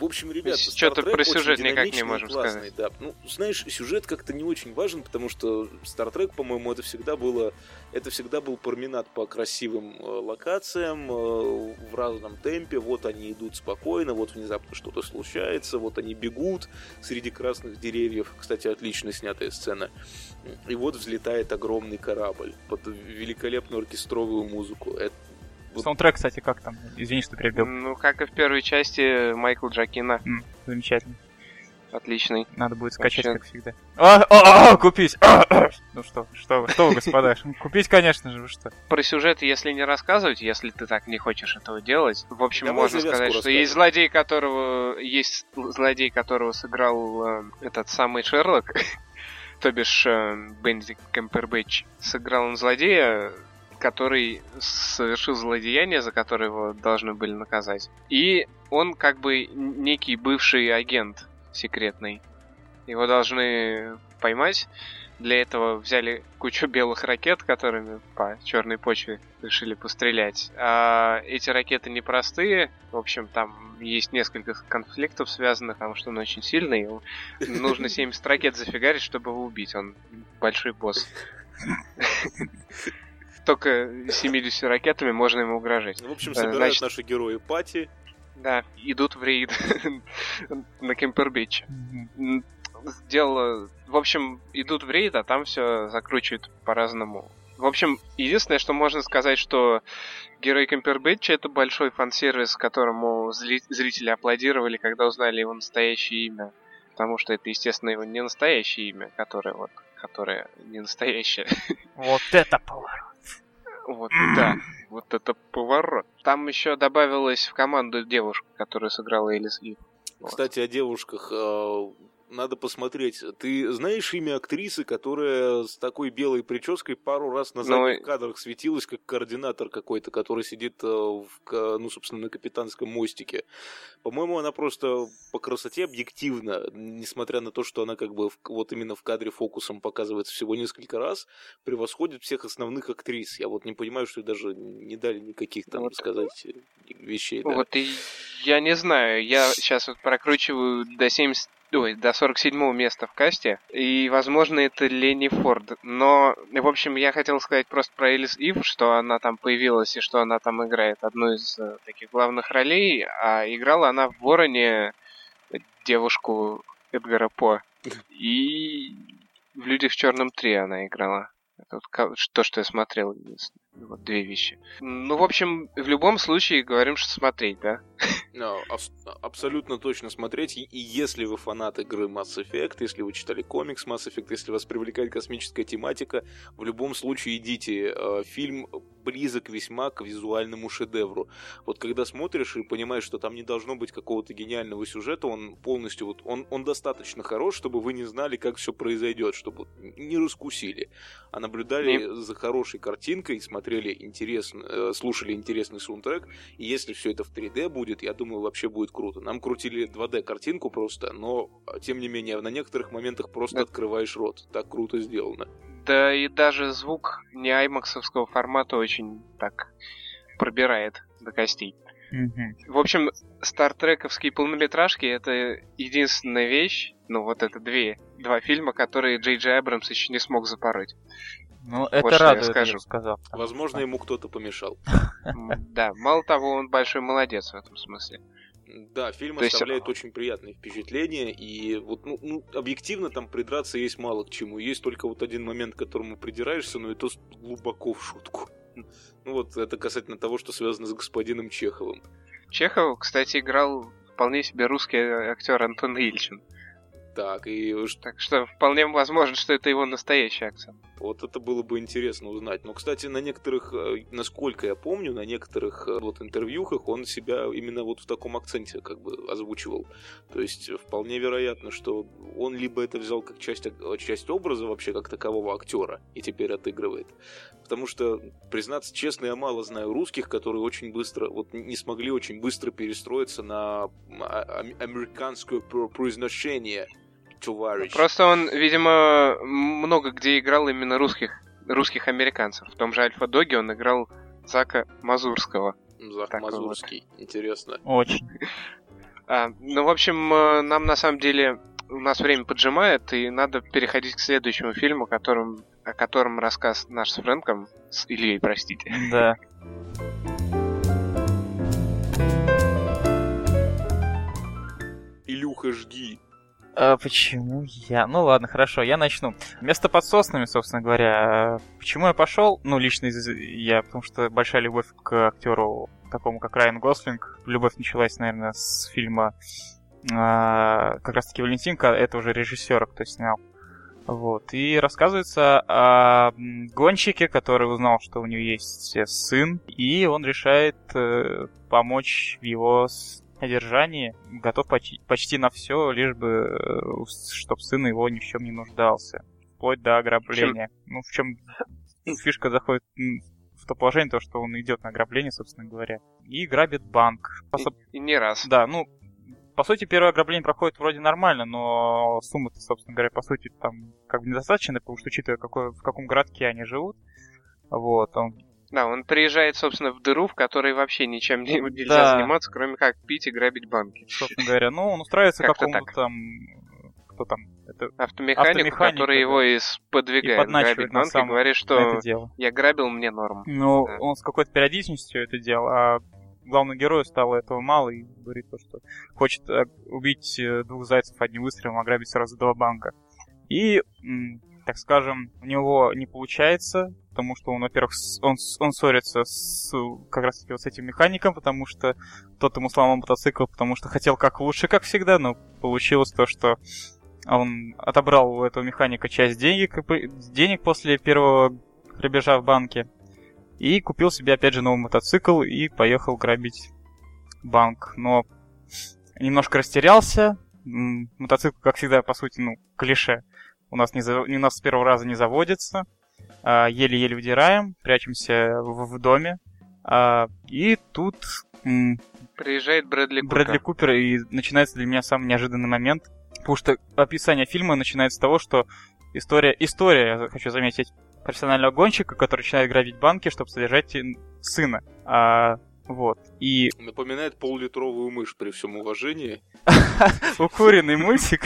в общем, ребята, Star Trek очень динамичный и классный. Да. Ну, знаешь, сюжет как-то не очень важен, потому что Star Trek, по-моему, это всегда было, это всегда был променад по красивым локациям в разном темпе. Вот они идут спокойно, вот внезапно что-то случается, вот они бегут среди красных деревьев. Кстати, отлично снятая сцена. И вот взлетает огромный корабль под великолепную оркестровую музыку. Это Вот. Саундтрек, кстати, как там? Извини, что перебил. Ну, как и в первой части Майкл Джакина. Mm, замечательно. Отличный. Надо будет скачать, Вообще. Как всегда. А-а-а, купись! А-а-а. Ну что, что вы, что вы, господа? Купить, конечно же, вы что. Про сюжет, если не рассказывать, если ты так не хочешь этого делать, в общем, да можно сказать, что рассказать. есть злодей, которого... Есть злодей, которого сыграл э, этот самый Шерлок, то бишь э, Бенджамин Камбербэтч. Сыграл он злодея, который совершил злодеяние, за которое его должны были наказать. И он как бы некий бывший агент секретный. Его должны поймать. Для этого взяли кучу белых ракет, которыми по черной почве решили пострелять. А эти ракеты непростые. В общем, там есть несколько конфликтов связанных, потому что он очень сильный. Нужно семьдесят ракет зафигарить, чтобы его убить. Он большой босс. Только семьюдесятью ракетами можно ему угрожать. В общем, собирают Значит, наши герои пати. Да, идут в рейд на Кемпербэтче. Mm-hmm. Дело... В общем, идут в рейд, а там все закручивают по-разному. В общем, единственное, что можно сказать, что герой Кемпербэтча — это большой фан-сервис, которому зрители аплодировали, когда узнали его настоящее имя. Потому что это, естественно, его не настоящее имя, которое вот... которое не настоящее. Вот это поворот! Вот, да, вот это поворот. Там еще добавилась в команду девушка, которую сыграла Элис Ив. Кстати, о девушках. надо посмотреть. Ты знаешь имя актрисы, которая с такой белой прической пару раз на задних Но... кадрах светилась, как координатор какой-то, который сидит, в, ну, собственно, на капитанском мостике? По-моему, она просто по красоте объективна, несмотря на то, что она как бы в, вот именно в кадре фокусом показывается всего несколько раз, превосходит всех основных актрис. Я вот не понимаю, что даже не дали никаких там, вот, сказать, вещей. Вот да. И я не знаю, я сейчас вот прокручиваю до семидесятого Ой, до сорок седьмого места в касте. И, возможно, это Ленни Форд. Но, в общем, я хотел сказать просто про Элис Ив, что она там появилась и что она там играет одну из uh, таких главных ролей. А играла она в «Вороне» девушку Эдгара По. И в «Людях в черном три» она играла. Это вот то, что я смотрел. Вот две вещи. Ну, в общем, в любом случае говорим, что смотреть, да? No, аб- абсолютно точно смотреть. И, и если вы фанат игры Mass Effect, если вы читали комикс Mass Effect, если вас привлекает космическая тематика, в любом случае идите. Фильм близок весьма к визуальному шедевру. Вот когда смотришь и понимаешь, что там не должно быть какого-то гениального сюжета, он полностью, вот, он, он достаточно хорош, чтобы вы не знали, как все произойдет, чтобы не раскусили, а наблюдали mm. за хорошей картинкой, смотрели интересно, слушали интересный саундтрек. И если все это в три дэ будет, я думаю, вообще будет круто. Нам крутили два дэ-картинку просто, но, тем не менее, на некоторых моментах просто да. открываешь рот. Так круто сделано. Да и даже звук не аймаксовского формата очень так пробирает до костей. Mm-hmm. В общем, стартрековские полнометражки — это единственная вещь, ну вот это две, два фильма, которые Джей Джей Абрамс еще не смог запороть. Ну, это вот радует, я, я сказал. Возможно, ему кто-то помешал. Да, мало того, он большой молодец в этом смысле. Да, фильм То оставляет есть... очень приятные впечатления, и вот, ну, ну, объективно там придраться есть мало к чему. Есть только вот один момент, к которому придираешься, но и то глубоко в шутку. Ну вот, это касательно того, что связано с господином Чеховым. Чехов, кстати, играл вполне себе русский актер Антон Ельчин. Так, и... так что вполне возможно, что это его настоящий акцент. Вот это было бы интересно узнать. Но, кстати, на некоторых, насколько я помню, на некоторых вот интервьюхах он себя именно вот в таком акценте как бы озвучивал. То есть вполне вероятно, что он либо это взял как часть, часть образа вообще как такового актера и теперь отыгрывает. Потому что, признаться честно, я мало знаю русских, которые очень быстро, вот не смогли очень быстро перестроиться на американское произношение. Просто он, видимо, много где играл именно русских, русских американцев. В том же «Альфа-Доге» он играл Зака Мазурского. Зак так Мазурский, вот. Интересно. Очень. А, ну, в общем, нам на самом деле, у нас время поджимает, и надо переходить к следующему фильму, о котором, о котором рассказ наш с Фрэнком, с Ильей, простите. Да. Илюха, жги. А почему я? Ну ладно, хорошо, я начну. Место под соснами, собственно говоря. Почему я пошел? Ну, лично я, потому что большая любовь к актеру, такому как Райан Гослинг. Любовь началась, наверное, с фильма а, как раз-таки «Валентинка», это уже режиссера, кто снял. Вот. И рассказывается о гонщике, который узнал, что у него есть сын, и он решает э, помочь в его... содержании, готов почти, почти на все, лишь бы, чтобы сын его ни в чем не нуждался. Вплоть до ограбления. Чем? Ну, в чем фишка заходит в то положение, то, что он идет на ограбление, собственно говоря, и грабит банк. По... И, и не раз. Да, ну, по сути, первое ограбление проходит вроде нормально, но сумма-то, собственно говоря, по сути, там как бы недостаточная, потому что, учитывая, какой, в каком городке они живут, вот, он... Да, он приезжает, собственно, в дыру, в которой вообще ничем не, нельзя да. заниматься, кроме как пить и грабить банки. Собственно говоря, ну, он устраивается какому-то там... Кто там? Это... Автомеханику, Автомеханик, который да. его и сподвигает и грабить банки, и говорит, что я грабил, мне норм. Ну, да. он с какой-то периодичностью это делал, а главному герою стало этого мало, и говорит то, что хочет убить двух зайцев одним выстрелом, а грабить сразу два банка. И... так скажем, у него не получается, потому что он, во-первых, он, он ссорится с, как раз таки вот с этим механиком, потому что тот ему сломал мотоцикл, потому что хотел как лучше, как всегда, но получилось то, что он отобрал у этого механика часть денег, денег после первого грабежа в банке и купил себе, опять же, новый мотоцикл и поехал грабить банк. Но немножко растерялся, Мотоцикл, как всегда, по сути, ну, клише. У нас, не за... у нас с первого раза не заводится. Еле-еле выдираем, прячемся в, в доме. И тут... Приезжает Брэдли Купер. Брэдли Купер, и начинается для меня самый неожиданный момент. Потому что описание фильма начинается с того, что история, история, хочу заметить, профессионального гонщика, который начинает грабить банки, чтобы содержать сына. А, вот. И... Напоминает полулитровую мышь при всем уважении. Укуренный мультик.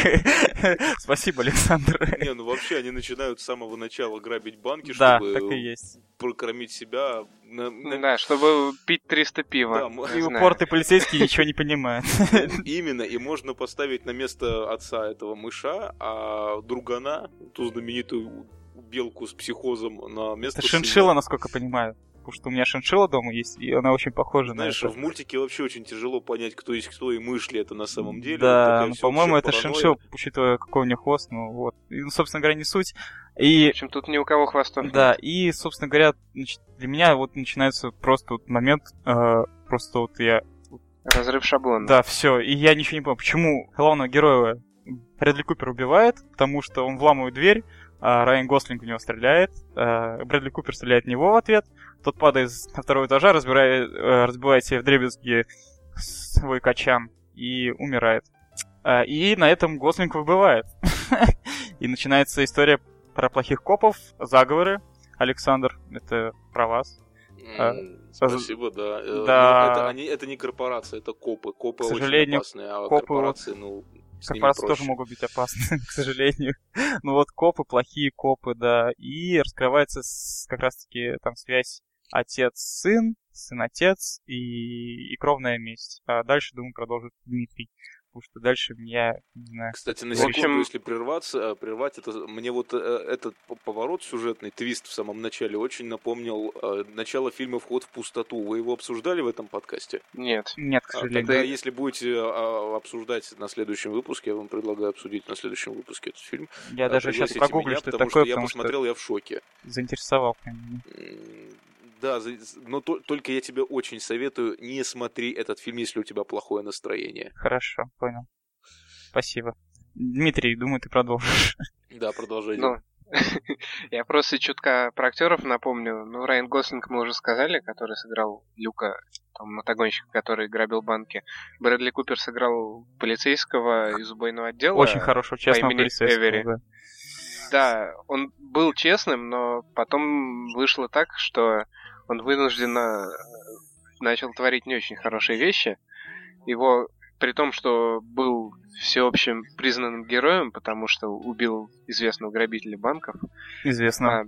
Спасибо, Александр. Не, ну вообще они начинают с самого начала грабить банки, чтобы прокормить себя. Да, чтобы пить триста пива. И упоротые полицейские ничего не понимают. Именно, и можно поставить на место отца этого мыша, а другана, ту знаменитую белку с психозом, на место... Это шиншилла, насколько понимаю. Потому что у меня шиншилла дома есть, и она очень похожа, знаешь, на это. Знаешь, в мультике вообще очень тяжело понять, кто есть кто и мышь ли это на самом деле. Да, вот ну, по-моему, это паранойя. Шиншилла, учитывая, какой у нее хвост, ну вот. И, ну, собственно говоря, не суть. И... В общем, тут ни у кого хвостов да, нет. И, собственно говоря, значит, для меня вот начинается просто вот момент, э, просто вот я... Разрыв шаблона. Да, все. И я ничего не понимаю, почему главного героя Брэдли Купер убивает, потому что он вламывает дверь, а Райан Гослинг в него стреляет, а Брэдли Купер стреляет в него в ответ, тот падает со второго этажа, разбирает, разбивает себе вдребезги свой качан и умирает. А, и на этом Гослинг выбывает. И начинается история про плохих копов, заговоры. Александр, это про вас. Спасибо, да. Это, они, это не корпорация, это копы. Копы очень опасные, а копы, корпорации, ну... Корпорации тоже могут быть опасны, к сожалению. Ну вот копы, плохие копы, да. И раскрывается с, как раз-таки там связь отец-сын, сын-отец и, и кровная месть. А дальше, думаю, продолжит Дмитрий. Потому что дальше меня, не знаю... Кстати, на секунду, общем... если прерваться, прервать, это мне вот этот поворот сюжетный, твист в самом начале, очень напомнил начало фильма «Вход в пустоту». Вы его обсуждали в этом подкасте? Нет. Нет, к сожалению. Тогда, если будете обсуждать на следующем выпуске, я вам предлагаю обсудить на следующем выпуске этот фильм. Я даже сейчас прогуглю, меня, что это такое, что я потому посмотрел, что... я в шоке. Заинтересовал, конечно. Да, но то, только я тебе очень советую, не смотри этот фильм, если у тебя плохое настроение. Хорошо, понял. Спасибо. Дмитрий, думаю, ты продолжишь. Да, продолжай. Ну, я просто чутка про актеров напомню. Ну, Райан Гослинг мы уже сказали, который сыграл Люка, там, мотогонщика, который грабил банки. Брэдли Купер сыграл полицейского из убойного отдела. Очень хорошего, честного полицейского, Эвери. Да. Да, он был честным, но потом вышло так, что он вынужденно начал творить не очень хорошие вещи. Его, при том, что был всеобщим признанным героем, потому что убил известного грабителя банков. Известно. А,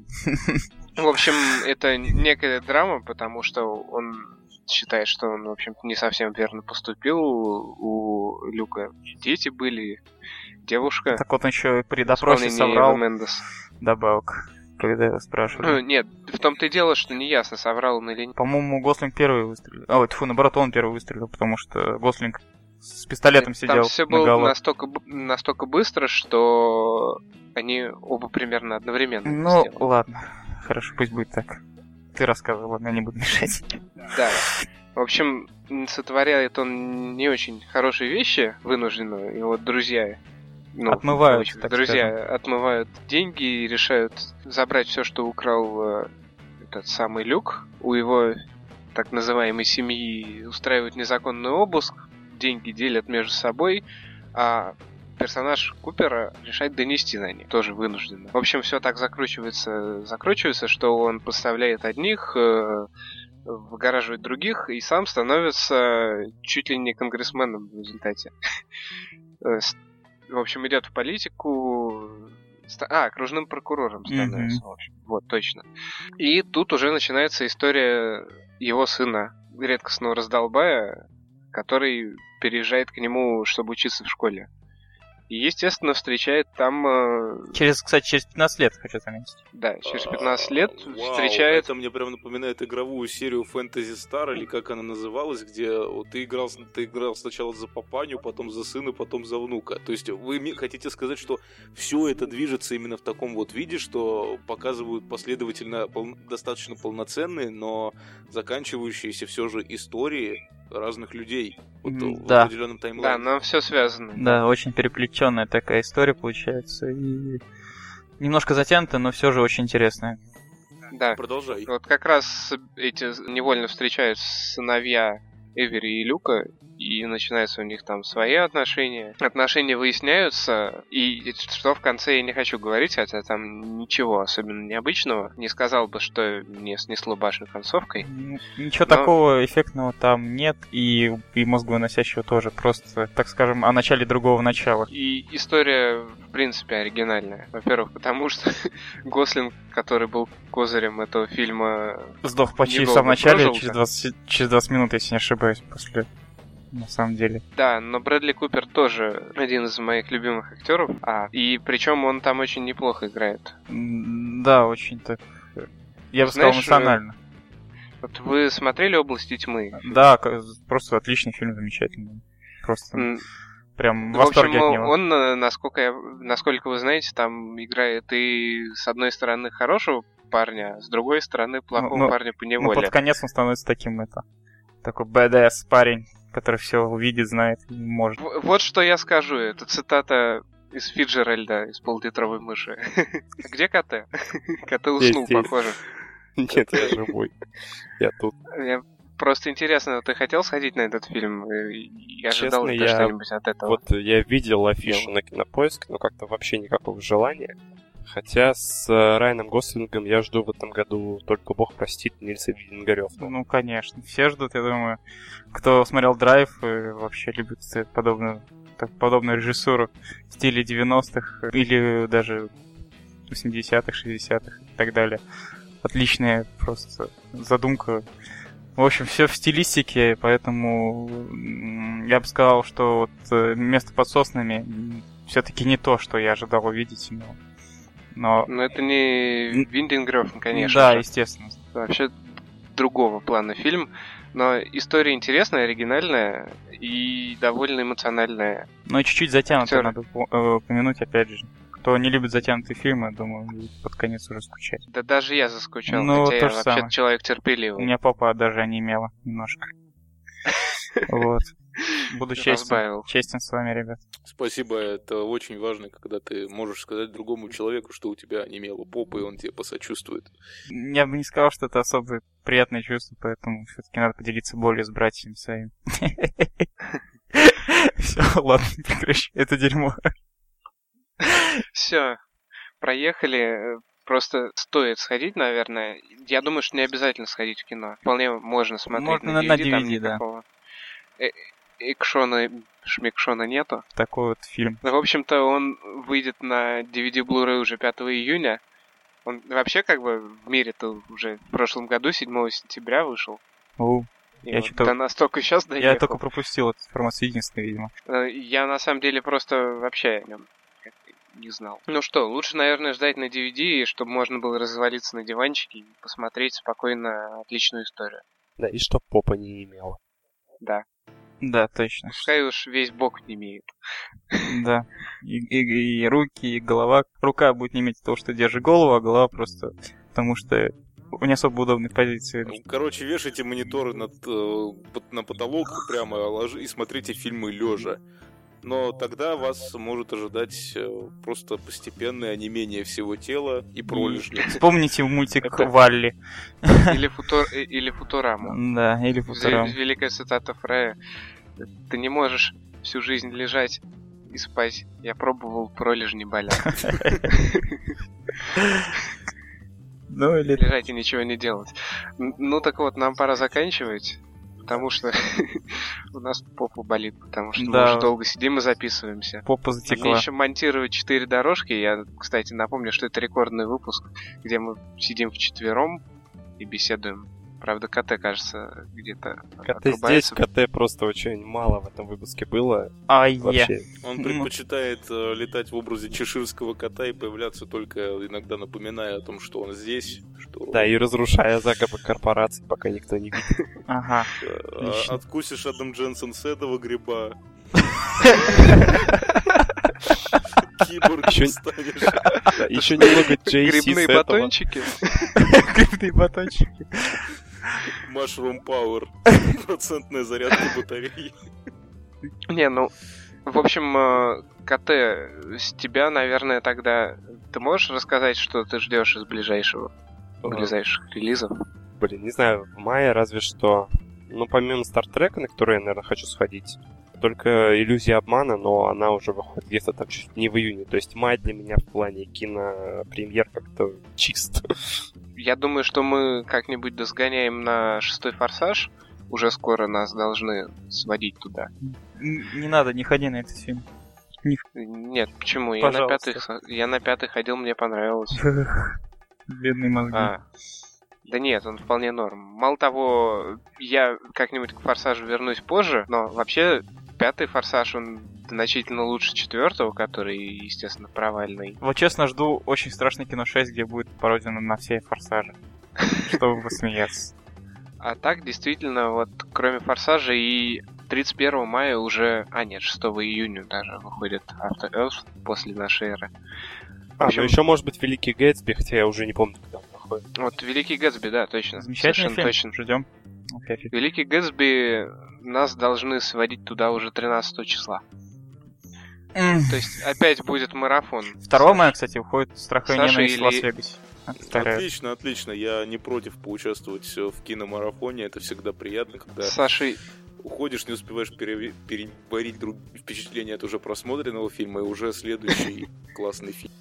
в общем, это некая драма, потому что он считает, что он, в общем-то, не совсем верно поступил. У Люка дети были... Девушка. Так вот он еще при допросе соврал добавок, когда его спрашивали. Ну, нет, в том-то и дело, что неясно, соврал он или нет. По-моему, Гослинг первый выстрелил. А, ой, тьфу, наоборот, он первый выстрелил, потому что Гослинг с пистолетом сидел наголо. Там все было настолько, настолько быстро, что они оба примерно одновременно ну, сделали. Ну, ладно, хорошо, пусть будет так. Ты рассказывал, ладно, я не буду мешать. Да. В общем, сотворяет он не очень хорошие вещи, вынужденно, его друзья... Ну, отмывают, общем, друзья скажем. Отмывают деньги и решают забрать все, что украл э, этот самый Люк. У его так называемой семьи устраивают незаконный обыск, деньги делят между собой, а персонаж Купера решает донести на них, тоже вынужденно. В общем, все так закручивается, закручивается, что он подставляет одних, э, выгораживает других и сам становится чуть ли не конгрессменом в результате. В общем, идет в политику... А, окружным прокурором становится, mm-hmm. в общем. Вот, точно. И тут уже начинается история его сына, редкостного раздолбая, который переезжает к нему, чтобы учиться в школе. И, естественно, встречает там... Через, кстати, через пятнадцать лет, хочу заметить. Да, через пятнадцать лет uh, встречает... Wow, это мне прям напоминает игровую серию Fantasy Star, или как она называлась, где вот, ты, играл, ты играл сначала за папаню, потом за сына, потом за внука. То есть вы хотите сказать, что все это движется именно в таком вот виде, что показывают последовательно пол... достаточно полноценные, но заканчивающиеся все же истории разных людей. в да. определенном таймлайне. Да, но все связано. Да, очень переплетенная такая история получается. И немножко затянутая, но все же очень интересная. Да. Продолжай. Вот как раз эти невольно встречаются сыновья Эвери и Люка, и начинаются у них там свои отношения. Отношения выясняются, и что в конце я не хочу говорить, хотя там ничего особенно необычного. Не сказал бы, что мне снесло башню концовкой. Ничего но... такого эффектного там нет, и, и мозговыносящего тоже. Просто, так скажем, о начале другого начала. И история, в принципе, оригинальная. Во-первых, потому что Гослинг, который был козырем этого фильма... Сдох почти в самом начале, через двадцать, через двадцать минут, если не ошибаюсь, после... на самом деле. Да, но Брэдли Купер тоже один из моих любимых актеров, а, и причем он там очень неплохо играет. Да, очень так. Я бы Знаешь, сказал, эмоционально. Вот вы смотрели «Области тьмы»? Да, просто отличный фильм, замечательный. Просто mm. прям в восторге общем, от него. Он, насколько, я, насколько вы знаете, там играет и с одной стороны хорошего парня, с другой стороны плохого ну, ну, парня поневоле. Ну, под конец он становится таким, это, такой бэдэс парень, который все увидит, знает, может. Вот что я скажу. Это цитата из Фиджеральда, из «Поллитровой мыши». Где коты? Коты уснул, похоже. Нет, я живой. Я тут. Просто интересно, ты хотел сходить на этот фильм? Я ожидал что-нибудь от этого. Вот я видел афишу на Кинопоиск, но как-то вообще никакого желания. Хотя с Райаном Гослингом я жду в этом году «Только Бог простит» Нильса Виндингрефа. Ну, конечно. Все ждут, я думаю. Кто смотрел «Драйв» и вообще любит подобную, так, подобную режиссуру в стиле девяностых или даже восьмидесятых, шестидесятых и так далее. Отличная просто задумка. В общем, все в стилистике, поэтому я бы сказал, что вот «Место под соснами» все-таки не то, что я ожидал увидеть, но... Но... но это не Виндингрёв, конечно. Да, естественно. Вообще другого плана фильм. Но история интересная, оригинальная и довольно эмоциональная. Ну и чуть-чуть затянутая, надо упомянуть, опять же. Кто не любит затянутые фильмы, думаю, будет под конец уже скучать. Да даже я заскучал, ну, хотя я вообще человек терпеливый. У меня папа даже онемела немножко. Вот. Буду честен, честен с вами, ребят. Спасибо, это очень важно, когда ты можешь сказать другому человеку, что у тебя онемела попа, и он тебе посочувствует. Я бы не сказал, что это особо приятное чувство, поэтому все-таки надо поделиться болью с братьями своими. Все, ладно, прекращай это дерьмо. Все, проехали. Просто стоит сходить, наверное. Я думаю, что не обязательно сходить в кино. Вполне можно смотреть на ди ви ди, да. Экшона, шмикшона нету. Такой вот фильм. В общем-то, он выйдет на ди ви ди Blu-ray уже пятого июня. Он вообще как бы в мире-то уже в прошлом году, седьмого сентября вышел. О, я что-то... До нас только сейчас доехал. Я только пропустил эту информацию, единственное, видимо. Я на самом деле просто вообще о нем не знал. Ну что, лучше, наверное, ждать на ди ви ди, чтобы можно было развалиться на диванчике и посмотреть спокойно отличную историю. Да, и чтоб попа не имела. Да. Да, точно. Пускай уж весь бок немеет. Да. И, и, и руки, и голова. Рука будет неметь от того, что держит голову, а голова просто потому что не особо удобной позиции. Короче, вешайте мониторы над, на потолок прямо ложи и смотрите фильмы лежа. Но тогда вас может ожидать просто постепенное онемение всего тела и пролежницы. Вспомните мультик это... Валли. Или, футур... или Футураму. Да, или Футураму. Великая цитата Фрея. Ты не можешь всю жизнь лежать и спать. Я пробовал, пролежни болят. Лежать и ничего не делать. Ну так вот, нам пора заканчивать. Потому что у нас попа болит, потому что да. мы уже долго сидим и записываемся. Попа затекла. Мне еще монтировать четыре дорожки. Я, кстати, напомню, что это рекордный выпуск, где мы сидим вчетвером и беседуем. Правда, КТ, кажется, где-то КТ здесь, КТ просто очень мало в этом выпуске было. А вообще. Он предпочитает э, летать в образе чеширского кота и появляться только иногда напоминая о том, что он здесь. Что... Да, и разрушая заговоры корпораций, пока никто не видит. Ага. Откусишь Адам Дженсен седого гриба. Киборг еще станешь. Еще немного Джейси Грибные батончики. Грибные батончики. Mushroom Power. Процентная зарядка батареи. Не, ну, в общем, КТ, с тебя, наверное, тогда... Ты можешь рассказать, что ты ждешь из ближайшего, а. ближайших релизов? Блин, не знаю, в мае разве что... Ну, помимо Стартрека, на который я, наверное, хочу сходить, только «Иллюзия обмана», но она уже выходит где-то там чуть не в июне. То есть май для меня в плане кинопремьер как-то чист. Я думаю, что мы как-нибудь досгоняем на шестой «Форсаж». Уже скоро нас должны сводить туда. Не надо, не ходи на этот фильм. Не... Нет, почему? Я на, пятый, я на пятый ходил, мне понравилось. Бедный мозги. А. Да нет, он вполне норм. Мало того, я как-нибудь к «Форсажу» вернусь позже, но вообще пятый «Форсаж», он значительно лучше четвертого, который, естественно, провальный. Вот честно, жду очень страшный кино шесть, где будет пародия на все «Форсажи», чтобы посмеяться. А так, действительно, вот кроме «Форсажа» и тридцать первого мая уже... А нет, шестого июня даже выходит «After Earth» после нашей эры. А, общем... ну еще может быть «Великий Гэтсби», хотя я уже не помню, когда он выходит. Вот «Великий Гэтсби», да, точно. Замечательный фильм, точно. Ждем. Okay. «Великий Гэтсби» нас должны сводить туда уже тринадцатого числа. Mm. То есть опять будет марафон. второго мая, кстати, выходит «Страх и ненависть» в Лас-Вегасе. Стараюсь. Отлично, отлично. Я не против поучаствовать в киномарафоне. Это всегда приятно, когда Саши... уходишь, не успеваешь пере... переборить друг... впечатление от уже просмотренного фильма и уже следующий классный фильм.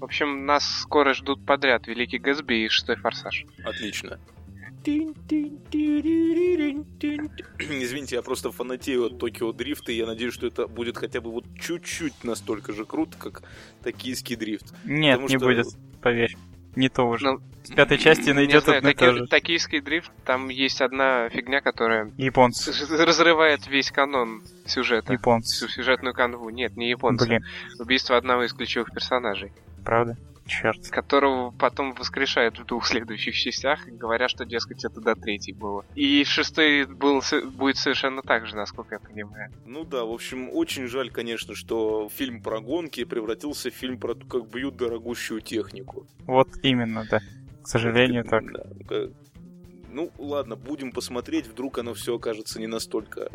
В общем, нас скоро ждут подряд «Великий Гэтсби» и «Шестой Форсаж». Отлично. Извините, я просто фанатею от «Токио Дрифта», и я надеюсь, что это будет хотя бы вот чуть-чуть настолько же круто, как «Токийский дрифт». Нет, Потому не что... будет, поверь. Не то уже. Ну, с пятой части найдет одно и то же. «Токийский дрифт», там есть одна фигня, которая... Японцы. Разрывает весь канон сюжета. Японцы. Всю сюжетную канву. Нет, не японцы. Блин. Убийство одного из ключевых персонажей. Правда? Черт. Которого потом воскрешают в двух следующих частях, говоря, что, дескать, это до третьей было. И шестой был, будет совершенно так же, насколько я понимаю. Ну да, в общем, очень жаль, конечно, что фильм про гонки превратился в фильм про то, как бьют дорогущую технику. Вот именно, да. К сожалению, так. Да. Ну ладно, будем посмотреть, вдруг оно все окажется не настолько...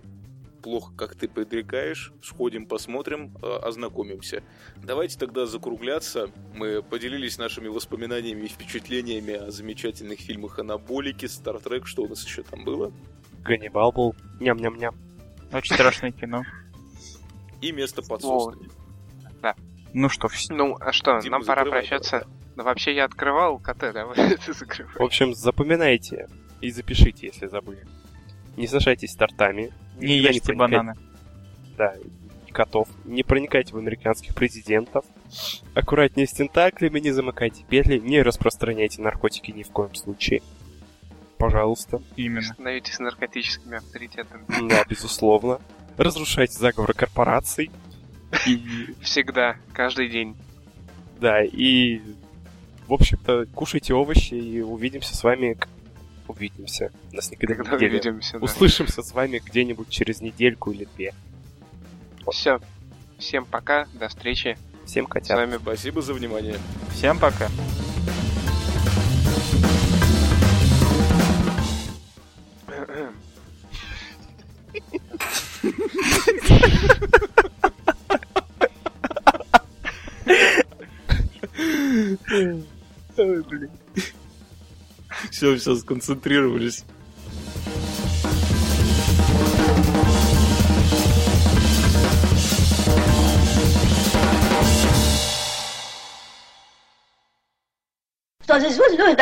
плохо, как ты предрекаешь. Сходим, посмотрим, ознакомимся. Давайте тогда закругляться. Мы поделились нашими воспоминаниями и впечатлениями о замечательных фильмах «Анаболики», «Стартрек». Что у нас еще там было? «Ганнибал» был. Ням-ням-ням. Очень страшное кино. И «Место под соснами». Да. Ну что, все. Ну, а что, нам пора прощаться. Вообще, я открывал КТ, да? В общем, запоминайте и запишите, если забыли. Не сажайтесь с тортами. Не ешьте бананы. Да, котов. Не проникайте в американских президентов. Аккуратнее с тентаклями, не замыкайте петли, не распространяйте наркотики ни в коем случае. Пожалуйста. Именно. Становитесь наркотическими авторитетами. Да, безусловно. Разрушайте заговоры корпораций. Всегда, каждый день. Да, и... В общем-то, кушайте овощи, и увидимся с вами... Увидимся. Нас никогда Когда не увидимся, да. Услышимся с вами где-нибудь через недельку или две. Вот. Все. Всем пока. До встречи. Всем котят. С вами спасибо за внимание. Всем пока. Ой, блин. Все, все, сконцентрировались. Что здесь будет?